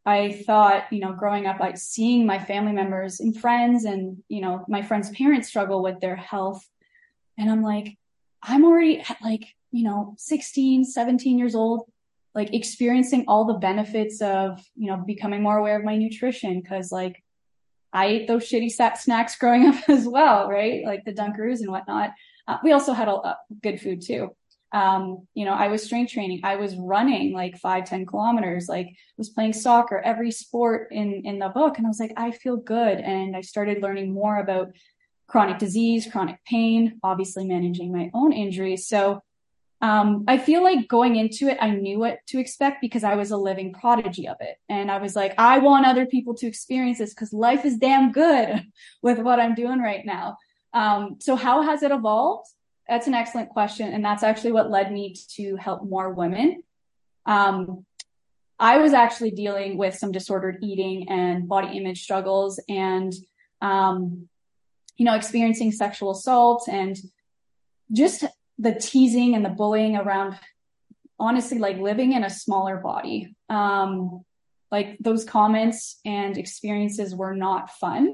I thought, you know, growing up, like, seeing my family members and friends and, you know, my friends' parents struggle with their health. And I'm like, I'm already at, like, you know, sixteen, seventeen years old, like, experiencing all the benefits of, you know, becoming more aware of my nutrition. Cause, like, I ate those shitty sack snacks growing up as well, right? Like the Dunkaroos and whatnot. Uh, we also had a, a good food too. Um, you know, I was strength training. I was running like five, ten kilometers, like was playing soccer, every sport in, in the book. And I was like, I feel good. And I started learning more about chronic disease, chronic pain, obviously managing my own injuries. So um, I feel like going into it, I knew what to expect because I was a living prodigy of it. And I was like, I want other people to experience this because life is damn good with what I'm doing right now. Um, so how has it evolved? That's an excellent question. And that's actually what led me to help more women. Um, I was actually dealing with some disordered eating and body image struggles and, um, you know, experiencing sexual assault and just the teasing and the bullying around, honestly, like living in a smaller body. Um, like those comments and experiences were not fun.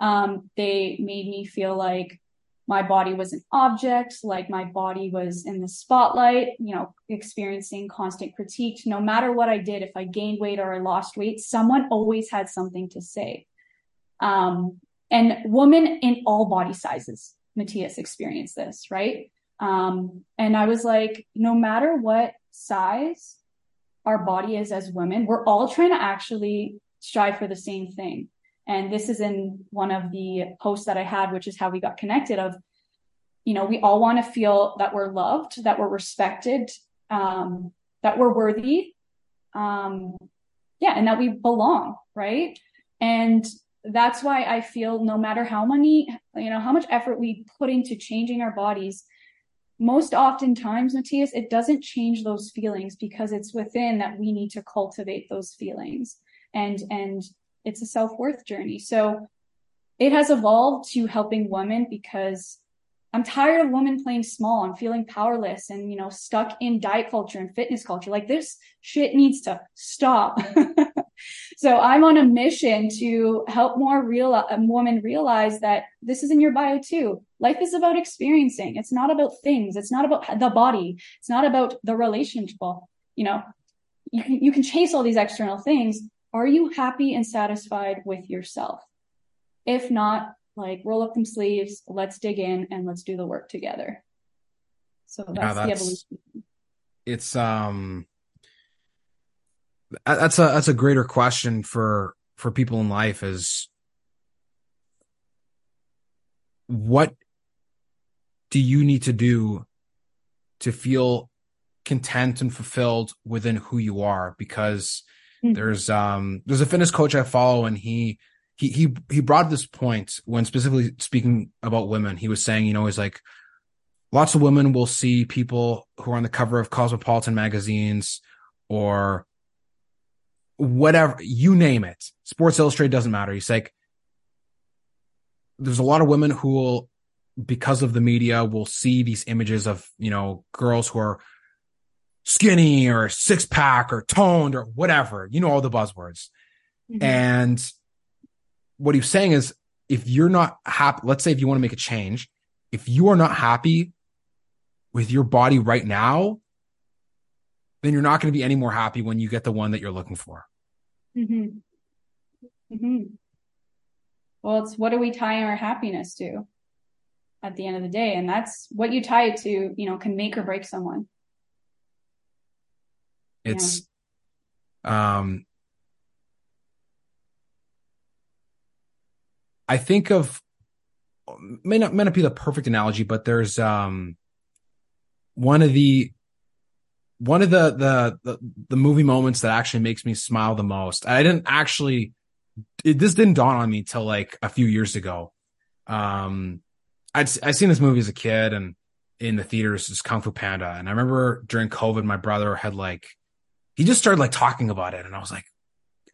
Um, they made me feel like my body was an object, like my body was in the spotlight, you know, experiencing constant critique. No matter what I did, if I gained weight or I lost weight, someone always had something to say. Um, and women in all body sizes, Matthias experienced this, right? Um, and I was like, no matter what size our body is as women, we're all trying to actually strive for the same thing. And this is in one of the posts that I had, which is how we got connected of, you know, we all want to feel that we're loved, that we're respected, um, that we're worthy. Um, yeah. And that we belong. Right. And that's why I feel no matter how many, you know, how much effort we put into changing our bodies, most oftentimes, Matthias, it doesn't change those feelings because it's within that we need to cultivate those feelings and, and, it's a self-worth journey. So it has evolved to helping women because I'm tired of women playing small. I'm feeling powerless and, you know, stuck in diet culture and fitness culture. Like this shit needs to stop. So I'm on a mission to help more real uh, women realize that this is in your bio too. Life is about experiencing. It's not about things. It's not about the body. It's not about the relationship. You know, you can, you can chase all these external things. Are you happy and satisfied with yourself? If not, like roll up them sleeves, let's dig in and let's do the work together. So that's, yeah, that's the evolution. It's, um, that's a, that's a greater question for, for people in life is what do you need to do to feel content and fulfilled within who you are? Because There's um there's a fitness coach I follow, and he he he he brought this point when specifically speaking about women. He was saying, you know, he's like, lots of women will see people who are on the cover of Cosmopolitan magazines or whatever, you name it. Sports Illustrated doesn't matter. He's like, there's a lot of women who will, because of the media, will see these images of, you know, girls who are skinny or six pack or toned or whatever, you know, all the buzzwords. Mm-hmm. And what he's saying is if you're not happy, let's say if you want to make a change, if you are not happy with your body right now, then you're not going to be any more happy when you get the one that you're looking for. Mm-hmm. Mm-hmm. Well, it's what do we tie our happiness to at the end of the day? And that's what you tie it to, you know, can make or break someone. It's, yeah. um, I think of, may not, may not be the perfect analogy, but there's, um, one of the, one of the, the, the, the movie moments that actually makes me smile the most. I didn't actually, it, this didn't dawn on me till like a few years ago. Um, I'd, I'd seen this movie as a kid and in the theaters is Kung Fu Panda. And I remember during COVID, my brother had like, he just started like talking about it. And I was like,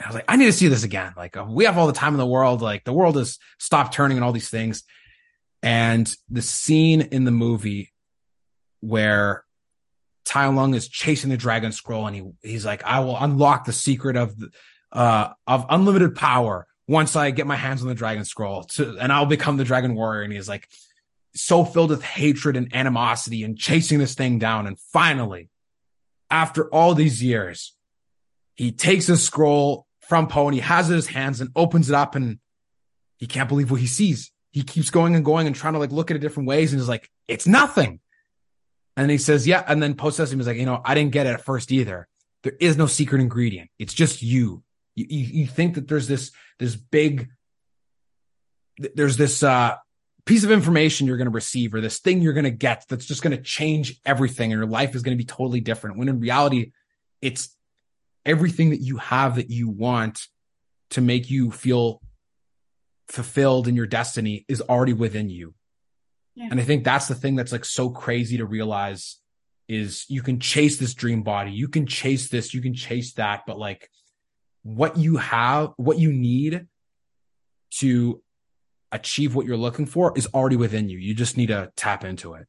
I was like, I need to see this again. Like we have all the time in the world. Like the world has stopped turning and all these things. And the scene in the movie where Tai Lung is chasing the dragon scroll. And he, he's like, I will unlock the secret of, the, uh, of unlimited power. Once I get my hands on the dragon scroll to, and I'll become the dragon warrior. And he's like, so filled with hatred and animosity and chasing this thing down. And finally, after all these years, he takes a scroll from Po and he has it in his hands and opens it up and he can't believe what he sees. He keeps going and going and trying to like look at it different ways, and is like, it's nothing. And he says, yeah. And then post testing is like, you know, I didn't get it at first either. There is no secret ingredient. It's just you. You, you, you think that there's this, this big, there's this uh, piece of information you're going to receive or this thing you're going to get that's just going to change everything, and your life is going to be totally different. When in reality, it's everything that you have that you want to make you feel fulfilled in your destiny is already within you. Yeah. And I think that's the thing that's like so crazy to realize is you can chase this dream body, you can chase this, you can chase that, but like what you have, what you need to achieve what you're looking for is already within you. You just need to tap into it.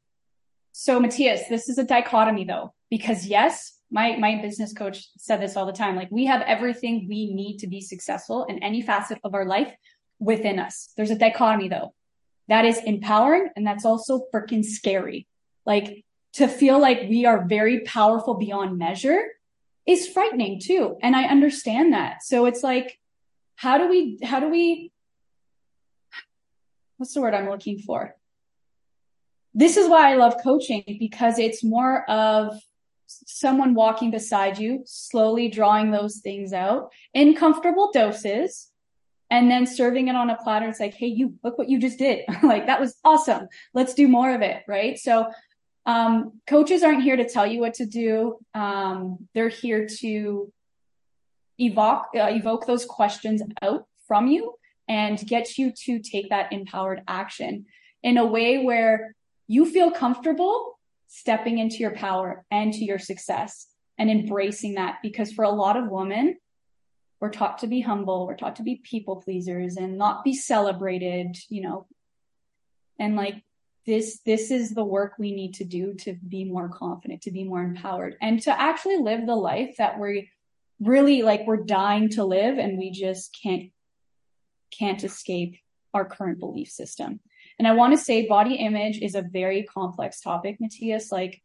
So Matthias, this is a dichotomy though, because yes, my, my business coach said this all the time. Like we have everything we need to be successful in any facet of our life within us. There's a dichotomy though. That is empowering. And that's also freaking scary. Like to feel like we are very powerful beyond measure is frightening too. And I understand that. So it's like, how do we, how do we, what's the word I'm looking for? This is why I love coaching, because it's more of someone walking beside you, slowly drawing those things out in comfortable doses, and then serving it on a platter. It's like, hey, you look what you just did. Like, that was awesome. Let's do more of it. Right. So, um, coaches aren't here to tell you what to do. Um, they're here to evoke, uh, evoke those questions out from you and get you to take that empowered action in a way where you feel comfortable stepping into your power and to your success and embracing that. Because for a lot of women, we're taught to be humble. We're taught to be people pleasers and not be celebrated, you know, and like this, this is the work we need to do to be more confident, to be more empowered, and to actually live the life that we're really like, we're dying to live, and we just can't, can't escape our current belief system. And I want to say body image is a very complex topic, Matthias. Like,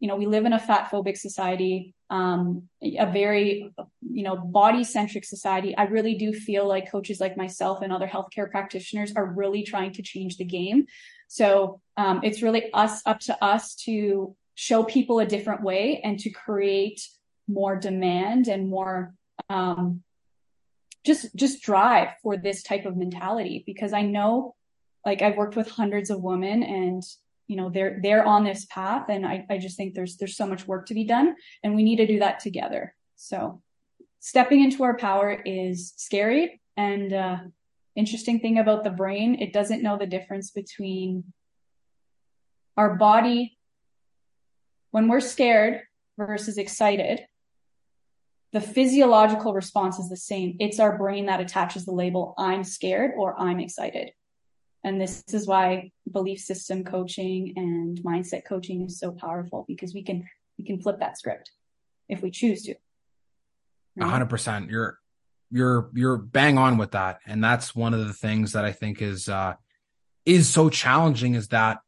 you know, we live in a fat phobic society, um, a very, you know, body centric society. I really do feel like coaches like myself and other healthcare practitioners are really trying to change the game. So um, it's really us up to us to show people a different way and to create more demand and more um, just just drive for this type of mentality, because I know, like, I've worked with hundreds of women, and, you know, they're, they're on this path. And I, I just think there's, there's so much work to be done, and we need to do that together. So stepping into our power is scary. And, uh, interesting thing about the brain, it doesn't know the difference between our body when we're scared versus excited. The physiological response is the same. It's our brain that attaches the label, I'm scared or I'm excited. And this is why belief system coaching and mindset coaching is so powerful, because we can we can flip that script if we choose to. A hundred percent. You're you're you're bang on with that. And that's one of the things that I think is uh, is so challenging, is that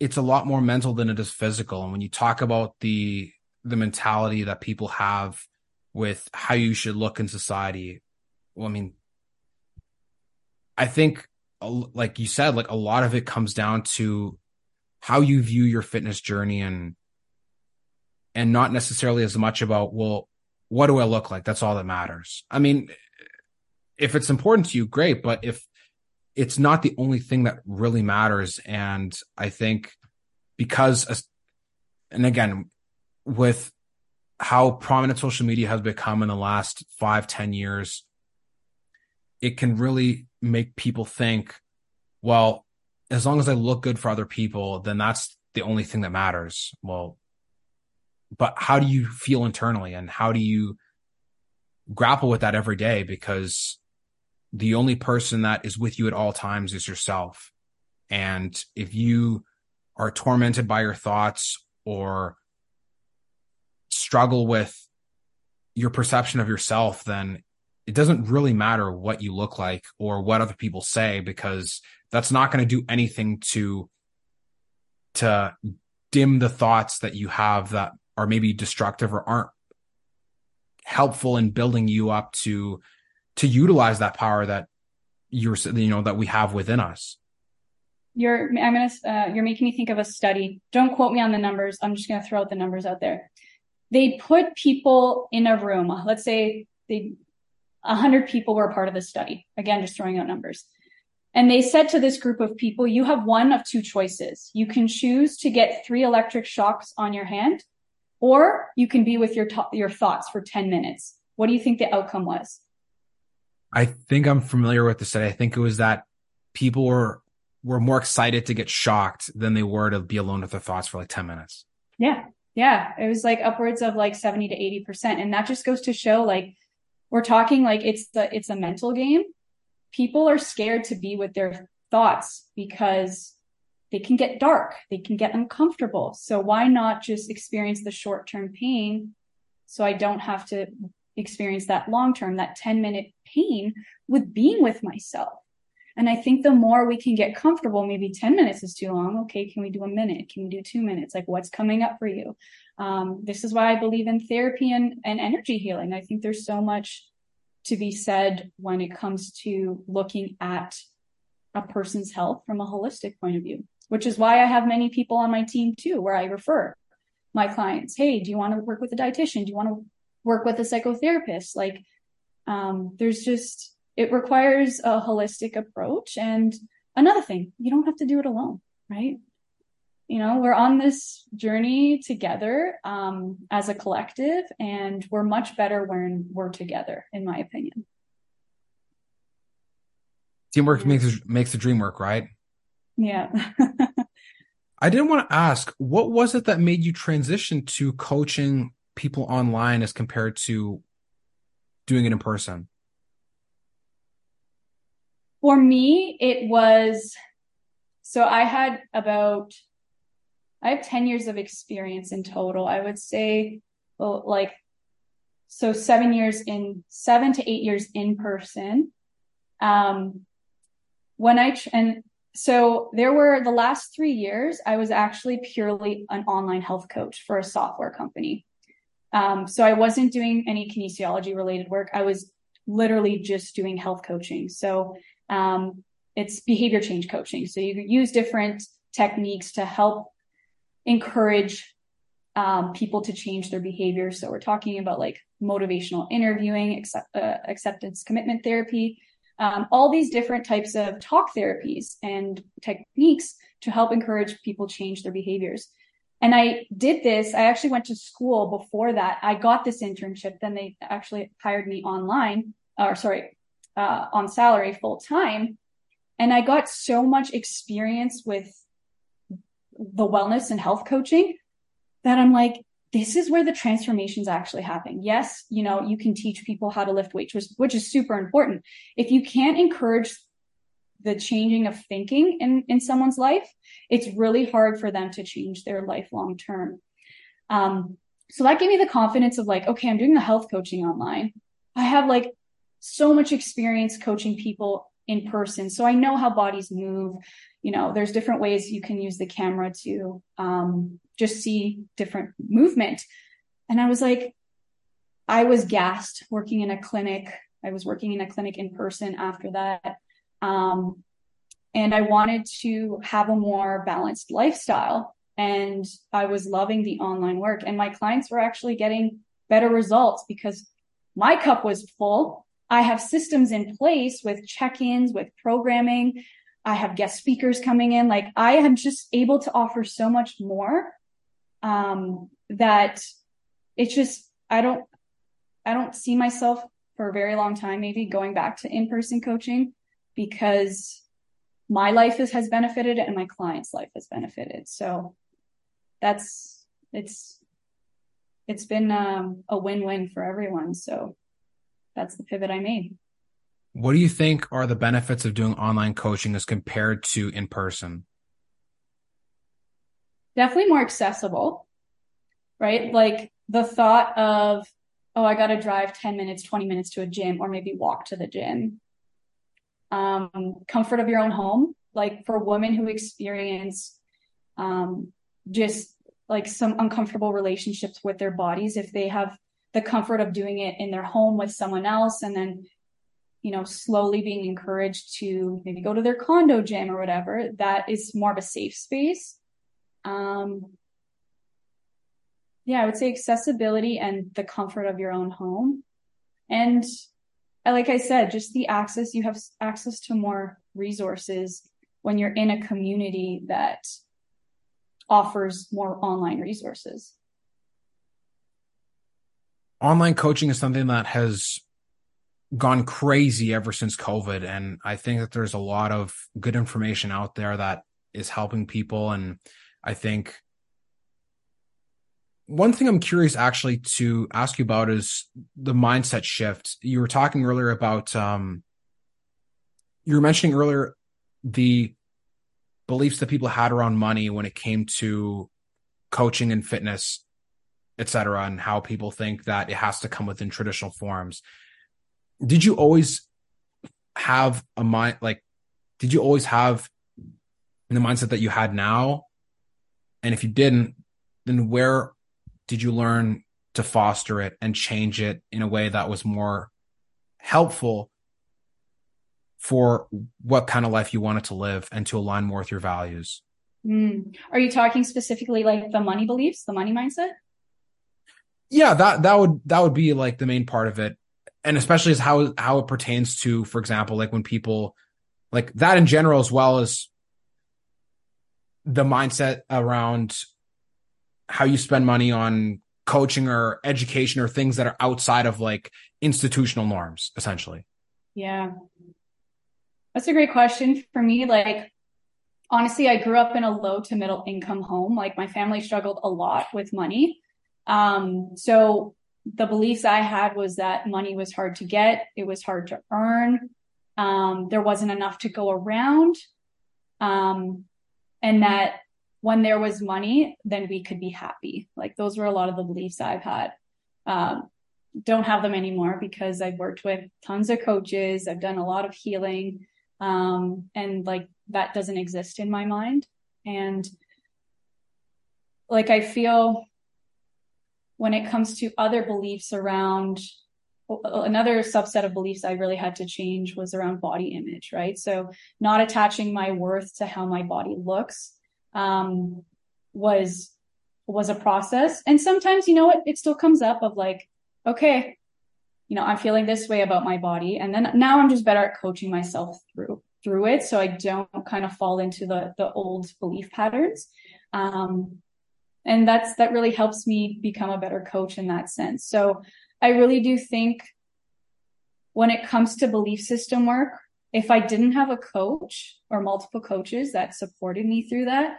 it's a lot more mental than it is physical. And when you talk about the the mentality that people have with how you should look in society, well, I mean, I think, like you said, like a lot of it comes down to how you view your fitness journey, and, and not necessarily as much about, well, what do I look like? That's all that matters. I mean, if it's important to you, great. But if it's not the only thing that really matters. And I think because, and again, with how prominent social media has become in the last five, ten years, it can really make people think, well, as long as I look good for other people, then that's the only thing that matters. Well, but how do you feel internally, and how do you grapple with that every day? Because the only person that is with you at all times is yourself. And if you are tormented by your thoughts or struggle with your perception of yourself, then it doesn't really matter what you look like or what other people say, because that's not going to do anything to, to dim the thoughts that you have that are maybe destructive or aren't helpful in building you up to, to utilize that power that you're, you know, that we have within us. You're, I'm going to, uh, you're making me think of a study. Don't quote me on the numbers. I'm just going to throw out the numbers out there. They put people in a room. Let's say they, a hundred people were a part of the study. Again, just throwing out numbers. And they said to this group of people, you have one of two choices. You can choose to get three electric shocks on your hand, or you can be with your to- your thoughts for ten minutes. What do you think the outcome was? I think I'm familiar with the study. I think it was that people were, were more excited to get shocked than they were to be alone with their thoughts for like ten minutes. Yeah. Yeah. It was like upwards of like seventy to eighty percent. And that just goes to show, like, we're talking like it's the, it's a mental game. People are scared to be with their thoughts because they can get dark, they can get uncomfortable. So why not just experience the short-term pain so I don't have to experience that long-term, that ten-minute pain with being with myself? And I think the more we can get comfortable, maybe ten minutes is too long. Okay, can we do a minute? Can we do two minutes? Like, what's coming up for you? Um, this is why I believe in therapy and, and energy healing. I think there's so much to be said when it comes to looking at a person's health from a holistic point of view, which is why I have many people on my team too, where I refer my clients. Hey, do you want to work with a dietitian? Do you want to work with a psychotherapist? Like, um, there's just, it requires a holistic approach. And another thing, you don't have to do it alone, right? You know, we're on this journey together, um, as a collective, and we're much better when we're together, in my opinion. Teamwork yeah. makes, makes the dream work, right? Yeah. I didn't want to ask, what was it that made you transition to coaching people online as compared to doing it in person? For me, it was, so I had about... I have ten years of experience in total. I would say well, like, so seven years in, seven to eight years in person. Um, when I, and so there were the last three years, I was actually purely an online health coach for a software company. Um, so I wasn't doing any kinesiology related work. I was literally just doing health coaching. So um, it's behavior change coaching. So you use different techniques to help encourage um, people to change their behavior. So we're talking about like motivational interviewing, accept, uh, acceptance, commitment therapy, um, all these different types of talk therapies and techniques to help encourage people change their behaviors. And I did this. I actually went to school before that. I got this internship. Then they actually hired me online, or sorry, uh, on salary full time. And I got so much experience with the wellness and health coaching that I'm like, this is where the transformations actually happen. Yes. You know, you can teach people how to lift weights, which, which is super important. If you can't encourage the changing of thinking in, in someone's life, it's really hard for them to change their life long-term. Um, so that gave me the confidence of like, okay, I'm doing the health coaching online. I have like so much experience coaching people in person. So I know how bodies move. You know, there's different ways you can use the camera to um, just see different movement. And I was like, I was gassed working in a clinic. I was working in a clinic in person after that. Um, and I wanted to have a more balanced lifestyle. And I was loving the online work. And my clients were actually getting better results because my cup was full. I have systems in place with check-ins, with programming. I have guest speakers coming in. Like, I am just able to offer so much more, um, that it's just, I don't, I don't see myself for a very long time, maybe going back to in-person coaching, because my life is, has benefited and my client's life has benefited. So that's, it's, it's been um, a win-win for everyone. So that's the pivot I made. What do you think are the benefits of doing online coaching as compared to in person? Definitely more accessible, right? Like the thought of, oh, I got to drive ten minutes, twenty minutes to a gym, or maybe walk to the gym. Um, comfort of your own home. Like for women who experience um, just like some uncomfortable relationships with their bodies, if they have the comfort of doing it in their home with someone else, and then you know, slowly being encouraged to maybe go to their condo gym or whatever, that is more of a safe space. Um, yeah, I would say accessibility and the comfort of your own home. And like I said, just the access, you have access to more resources when you're in a community that offers more online resources. Online coaching is something that has gone crazy ever since COVID. And I think that there's a lot of good information out there that is helping people. And I think one thing I'm curious actually to ask you about is the mindset shift. You were talking earlier about, um, you were mentioning earlier the beliefs that people had around money when it came to coaching and fitness, et cetera, and how people think that it has to come within traditional forms. Did you always have a mind, like, did you always have the mindset that you had now? And if you didn't, then where did you learn to foster it and change it in a way that was more helpful for what kind of life you wanted to live and to align more with your values? Mm. Are you talking specifically like the money beliefs, the money mindset? Yeah, that, that would, that would be like the main part of it. And especially as how, how it pertains to, for example, like when people like that in general, as well as the mindset around how you spend money on coaching or education or things that are outside of like institutional norms, essentially. Yeah. That's a great question for me. Like, honestly, I grew up in a low to middle income home. Like my family struggled a lot with money. Um, so the beliefs I had was that money was hard to get. It was hard to earn. Um, there wasn't enough to go around. Um, and that when there was money, then we could be happy. Like those were a lot of the beliefs I've had. Um, don't have them anymore because I've worked with tons of coaches. I've done a lot of healing. Um, and like that doesn't exist in my mind. And like, I feel when it comes to other beliefs around, another subset of beliefs I really had to change was around body image, right? So not attaching my worth to how my body looks um, was, was a process. And sometimes, you know what, it still comes up of like, okay, you know, I'm feeling this way about my body. And then now I'm just better at coaching myself through, through it. So I don't kind of fall into the, the old belief patterns. Um, And that's, that really helps me become a better coach in that sense. So I really do think when it comes to belief system work, if I didn't have a coach or multiple coaches that supported me through that,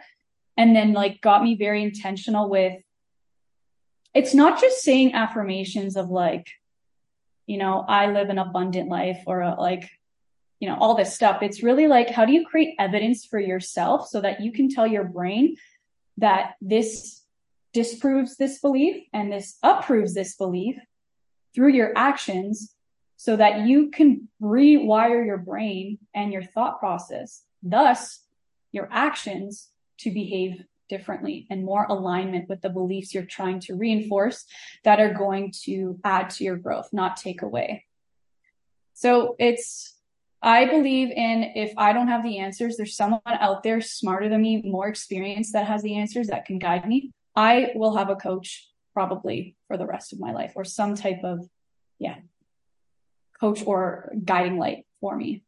and then like got me very intentional with, it's not just saying affirmations of like, you know, I live an abundant life or a, like, you know, all this stuff. It's really like, how do you create evidence for yourself so that you can tell your brain that this disproves this belief and this approves this belief through your actions so that you can rewire your brain and your thought process, thus your actions to behave differently and more alignment with the beliefs you're trying to reinforce that are going to add to your growth, not take away. So it's, I believe in, if I don't have the answers, there's someone out there smarter than me, more experienced that has the answers that can guide me. I will have a coach probably for the rest of my life or some type of, yeah, coach or guiding light for me.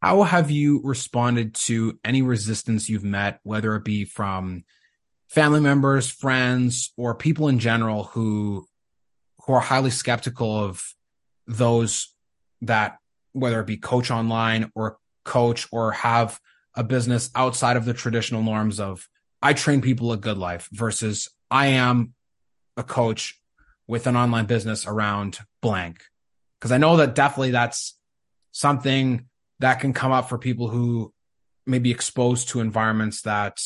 How have you responded to any resistance you've met, whether it be from family members, friends, or people in general who, who are highly skeptical of those that, whether it be coach online or coach or have a business outside of the traditional norms of I train people a good life versus I am a coach with an online business around blank? Because I know that definitely that's something that can come up for people who may be exposed to environments that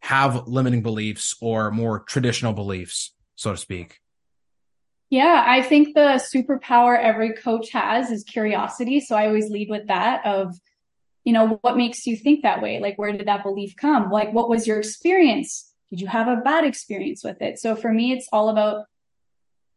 have limiting beliefs or more traditional beliefs, so to speak. Yeah, I think the superpower every coach has is curiosity. So I always lead with that of, you know, what makes you think that way? Like, where did that belief come? Like, what was your experience? Did you have a bad experience with it? So for me, it's all about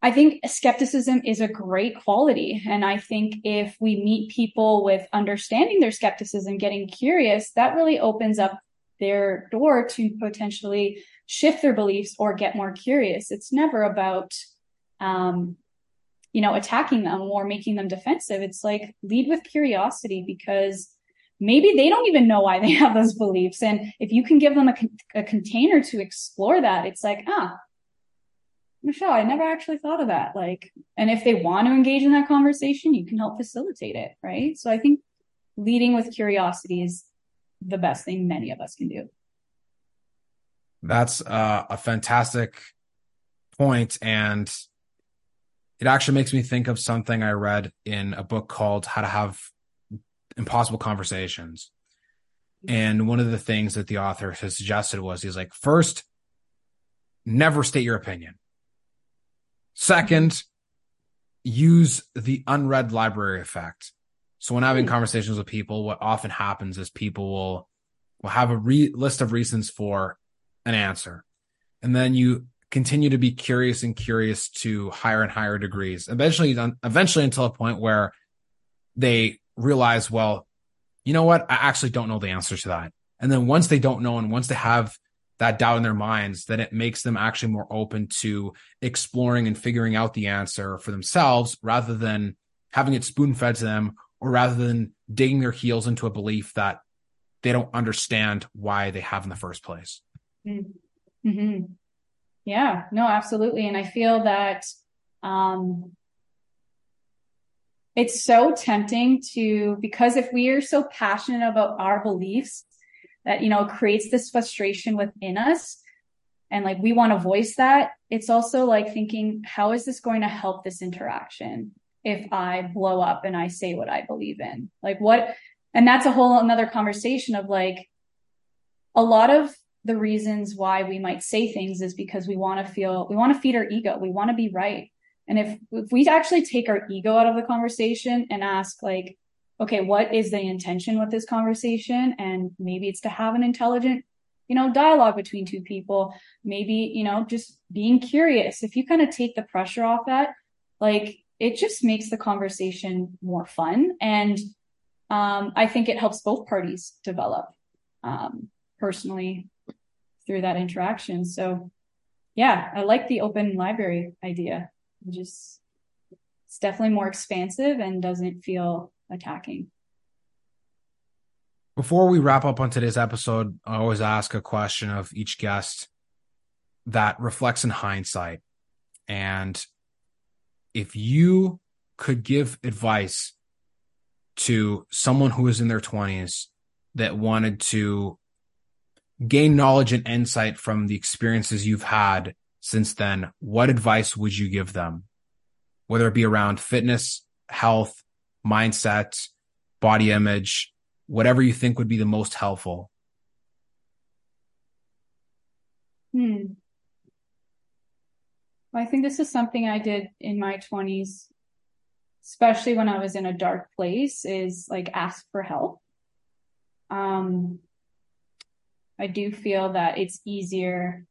I think skepticism is a great quality. And I think if we meet people with understanding their skepticism, getting curious, that really opens up their door to potentially shift their beliefs or get more curious. It's never about, um, you know, attacking them or making them defensive. It's like, lead with curiosity, because maybe they don't even know why they have those beliefs. And if you can give them a, con- a container to explore that, it's like, ah, Michelle, I never actually thought of that. Like, and if they want to engage in that conversation, you can help facilitate it. Right. So I think leading with curiosity is the best thing many of us can do. That's uh, a fantastic point. And it actually makes me think of something I read in a book called How to Have Impossible Conversations. And one of the things that the author has suggested was, he's like, first, never state your opinion. Second, use the unread library effect. So when having conversations with people, what often happens is people will, will have a re- list of reasons for an answer. And then you continue to be curious and curious to higher and higher degrees, eventually eventually until a point where they realize, well, you know what? I actually don't know the answer to that. And then once they don't know, and once they have that doubt in their minds, then it makes them actually more open to exploring and figuring out the answer for themselves, rather than having it spoon fed to them, or rather than digging their heels into a belief that they don't understand why they have in the first place. Mm-hmm. Yeah, no, absolutely. And I feel that um, it's so tempting to, because if we are so passionate about our beliefs, that, you know, creates this frustration within us. And like, we want to voice that. It's also like thinking, how is this going to help this interaction if I blow up and I say what I believe in? Like what, and that's a whole another conversation of like, a lot of the reasons why we might say things is because we want to feel, we want to feed our ego. We want to be right. And if, if we actually take our ego out of the conversation and ask like, okay, what is the intention with this conversation? And maybe it's to have an intelligent, you know, dialogue between two people. Maybe, you know, just being curious. If you kind of take the pressure off that, like it just makes the conversation more fun. And um, I think it helps both parties develop um, personally through that interaction. So yeah, I like the open library idea. It just, it's definitely more expansive and doesn't feel attacking. Before we wrap up on today's episode, I always ask a question of each guest that reflects in hindsight. And if you could give advice to someone who is in their twenties that wanted to gain knowledge and insight from the experiences you've had since then, what advice would you give them? Whether it be around fitness, health, mindset, body image, whatever you think would be the most helpful. Hmm. Well, I think this is something I did in my twenties, especially when I was in a dark place, is like ask for help. Um, I do feel that it's easier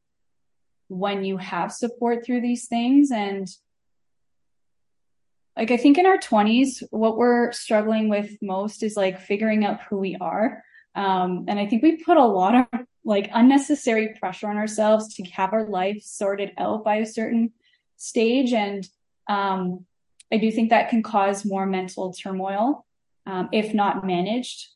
when you have support through these things. And like, I think in our twenties, what we're struggling with most is like figuring out who we are. Um, and I think we put a lot of like unnecessary pressure on ourselves to have our life sorted out by a certain stage. And um, I do think that can cause more mental turmoil, um, if not managed,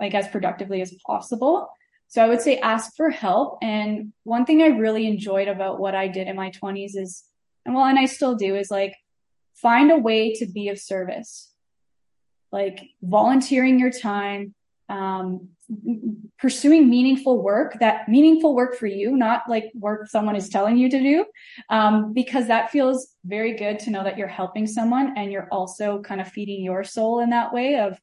like as productively as possible. So I would say ask for help. And one thing I really enjoyed about what I did in my twenties is, and well, and I still do, is like, find a way to be of service, like volunteering your time, um, pursuing meaningful work, that meaningful work for you, not like work someone is telling you to do, um, because that feels very good to know that you're helping someone and you're also kind of feeding your soul in that way of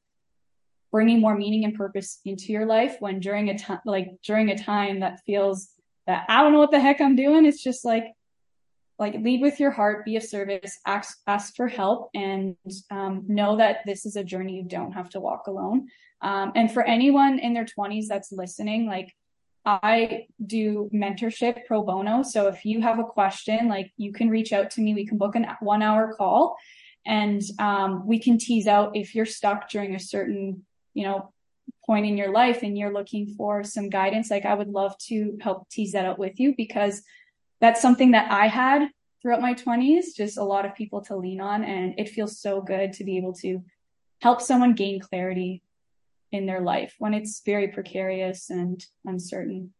bringing more meaning and purpose into your life when during a time, like during a time that feels that I don't know what the heck I'm doing. It's just like, Like lead with your heart, be of service, ask, ask for help, and um, know that this is a journey you don't have to walk alone. Um, and for anyone in their twenties that's listening, like I do mentorship pro bono. So if you have a question, like, you can reach out to me, we can book a one hour call, and um, we can tease out if you're stuck during a certain, you know, point in your life and you're looking for some guidance. Like, I would love to help tease that out with you, because that's something that I had throughout my twenties, just a lot of people to lean on. And it feels so good to be able to help someone gain clarity in their life when it's very precarious and uncertain.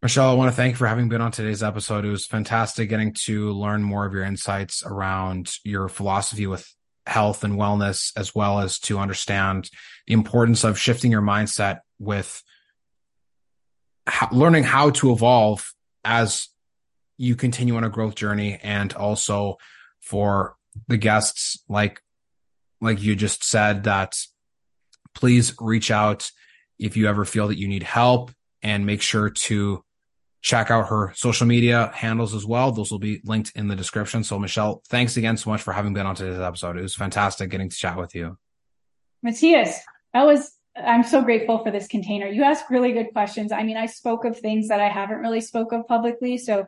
Michelle, I want to thank you for having been on today's episode. It was fantastic getting to learn more of your insights around your philosophy with health and wellness, as well as to understand the importance of shifting your mindset with how, learning how to evolve as you continue on a growth journey. And also for the guests, like, like you just said, that please reach out if you ever feel that you need help, and make sure to check out her social media handles as well. Those will be linked in the description. So Michelle, thanks again so much for having been on today's episode. It was fantastic getting to chat with you. Matthias, that was, I'm so grateful for this container. You asked really good questions. I mean, I spoke of things that I haven't really spoke of publicly. So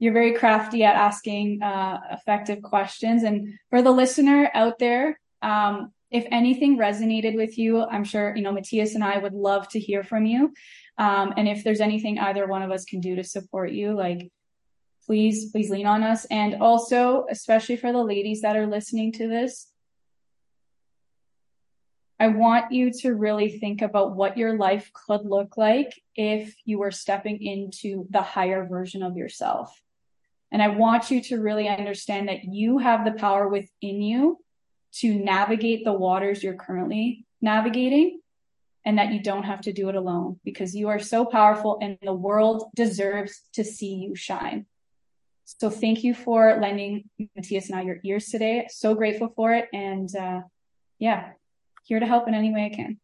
you're very crafty at asking uh, effective questions. And for the listener out there, um, if anything resonated with you, I'm sure, you know, Matthias and I would love to hear from you. Um, and if there's anything either one of us can do to support you, like, please, please lean on us. And also, especially for the ladies that are listening to this, I want you to really think about what your life could look like if you were stepping into the higher version of yourself. And I want you to really understand that you have the power within you to navigate the waters you're currently navigating, and that you don't have to do it alone, because you are so powerful and the world deserves to see you shine. So thank you for lending Matthias and I your ears today. So grateful for it. And uh, yeah, here to help in any way I can.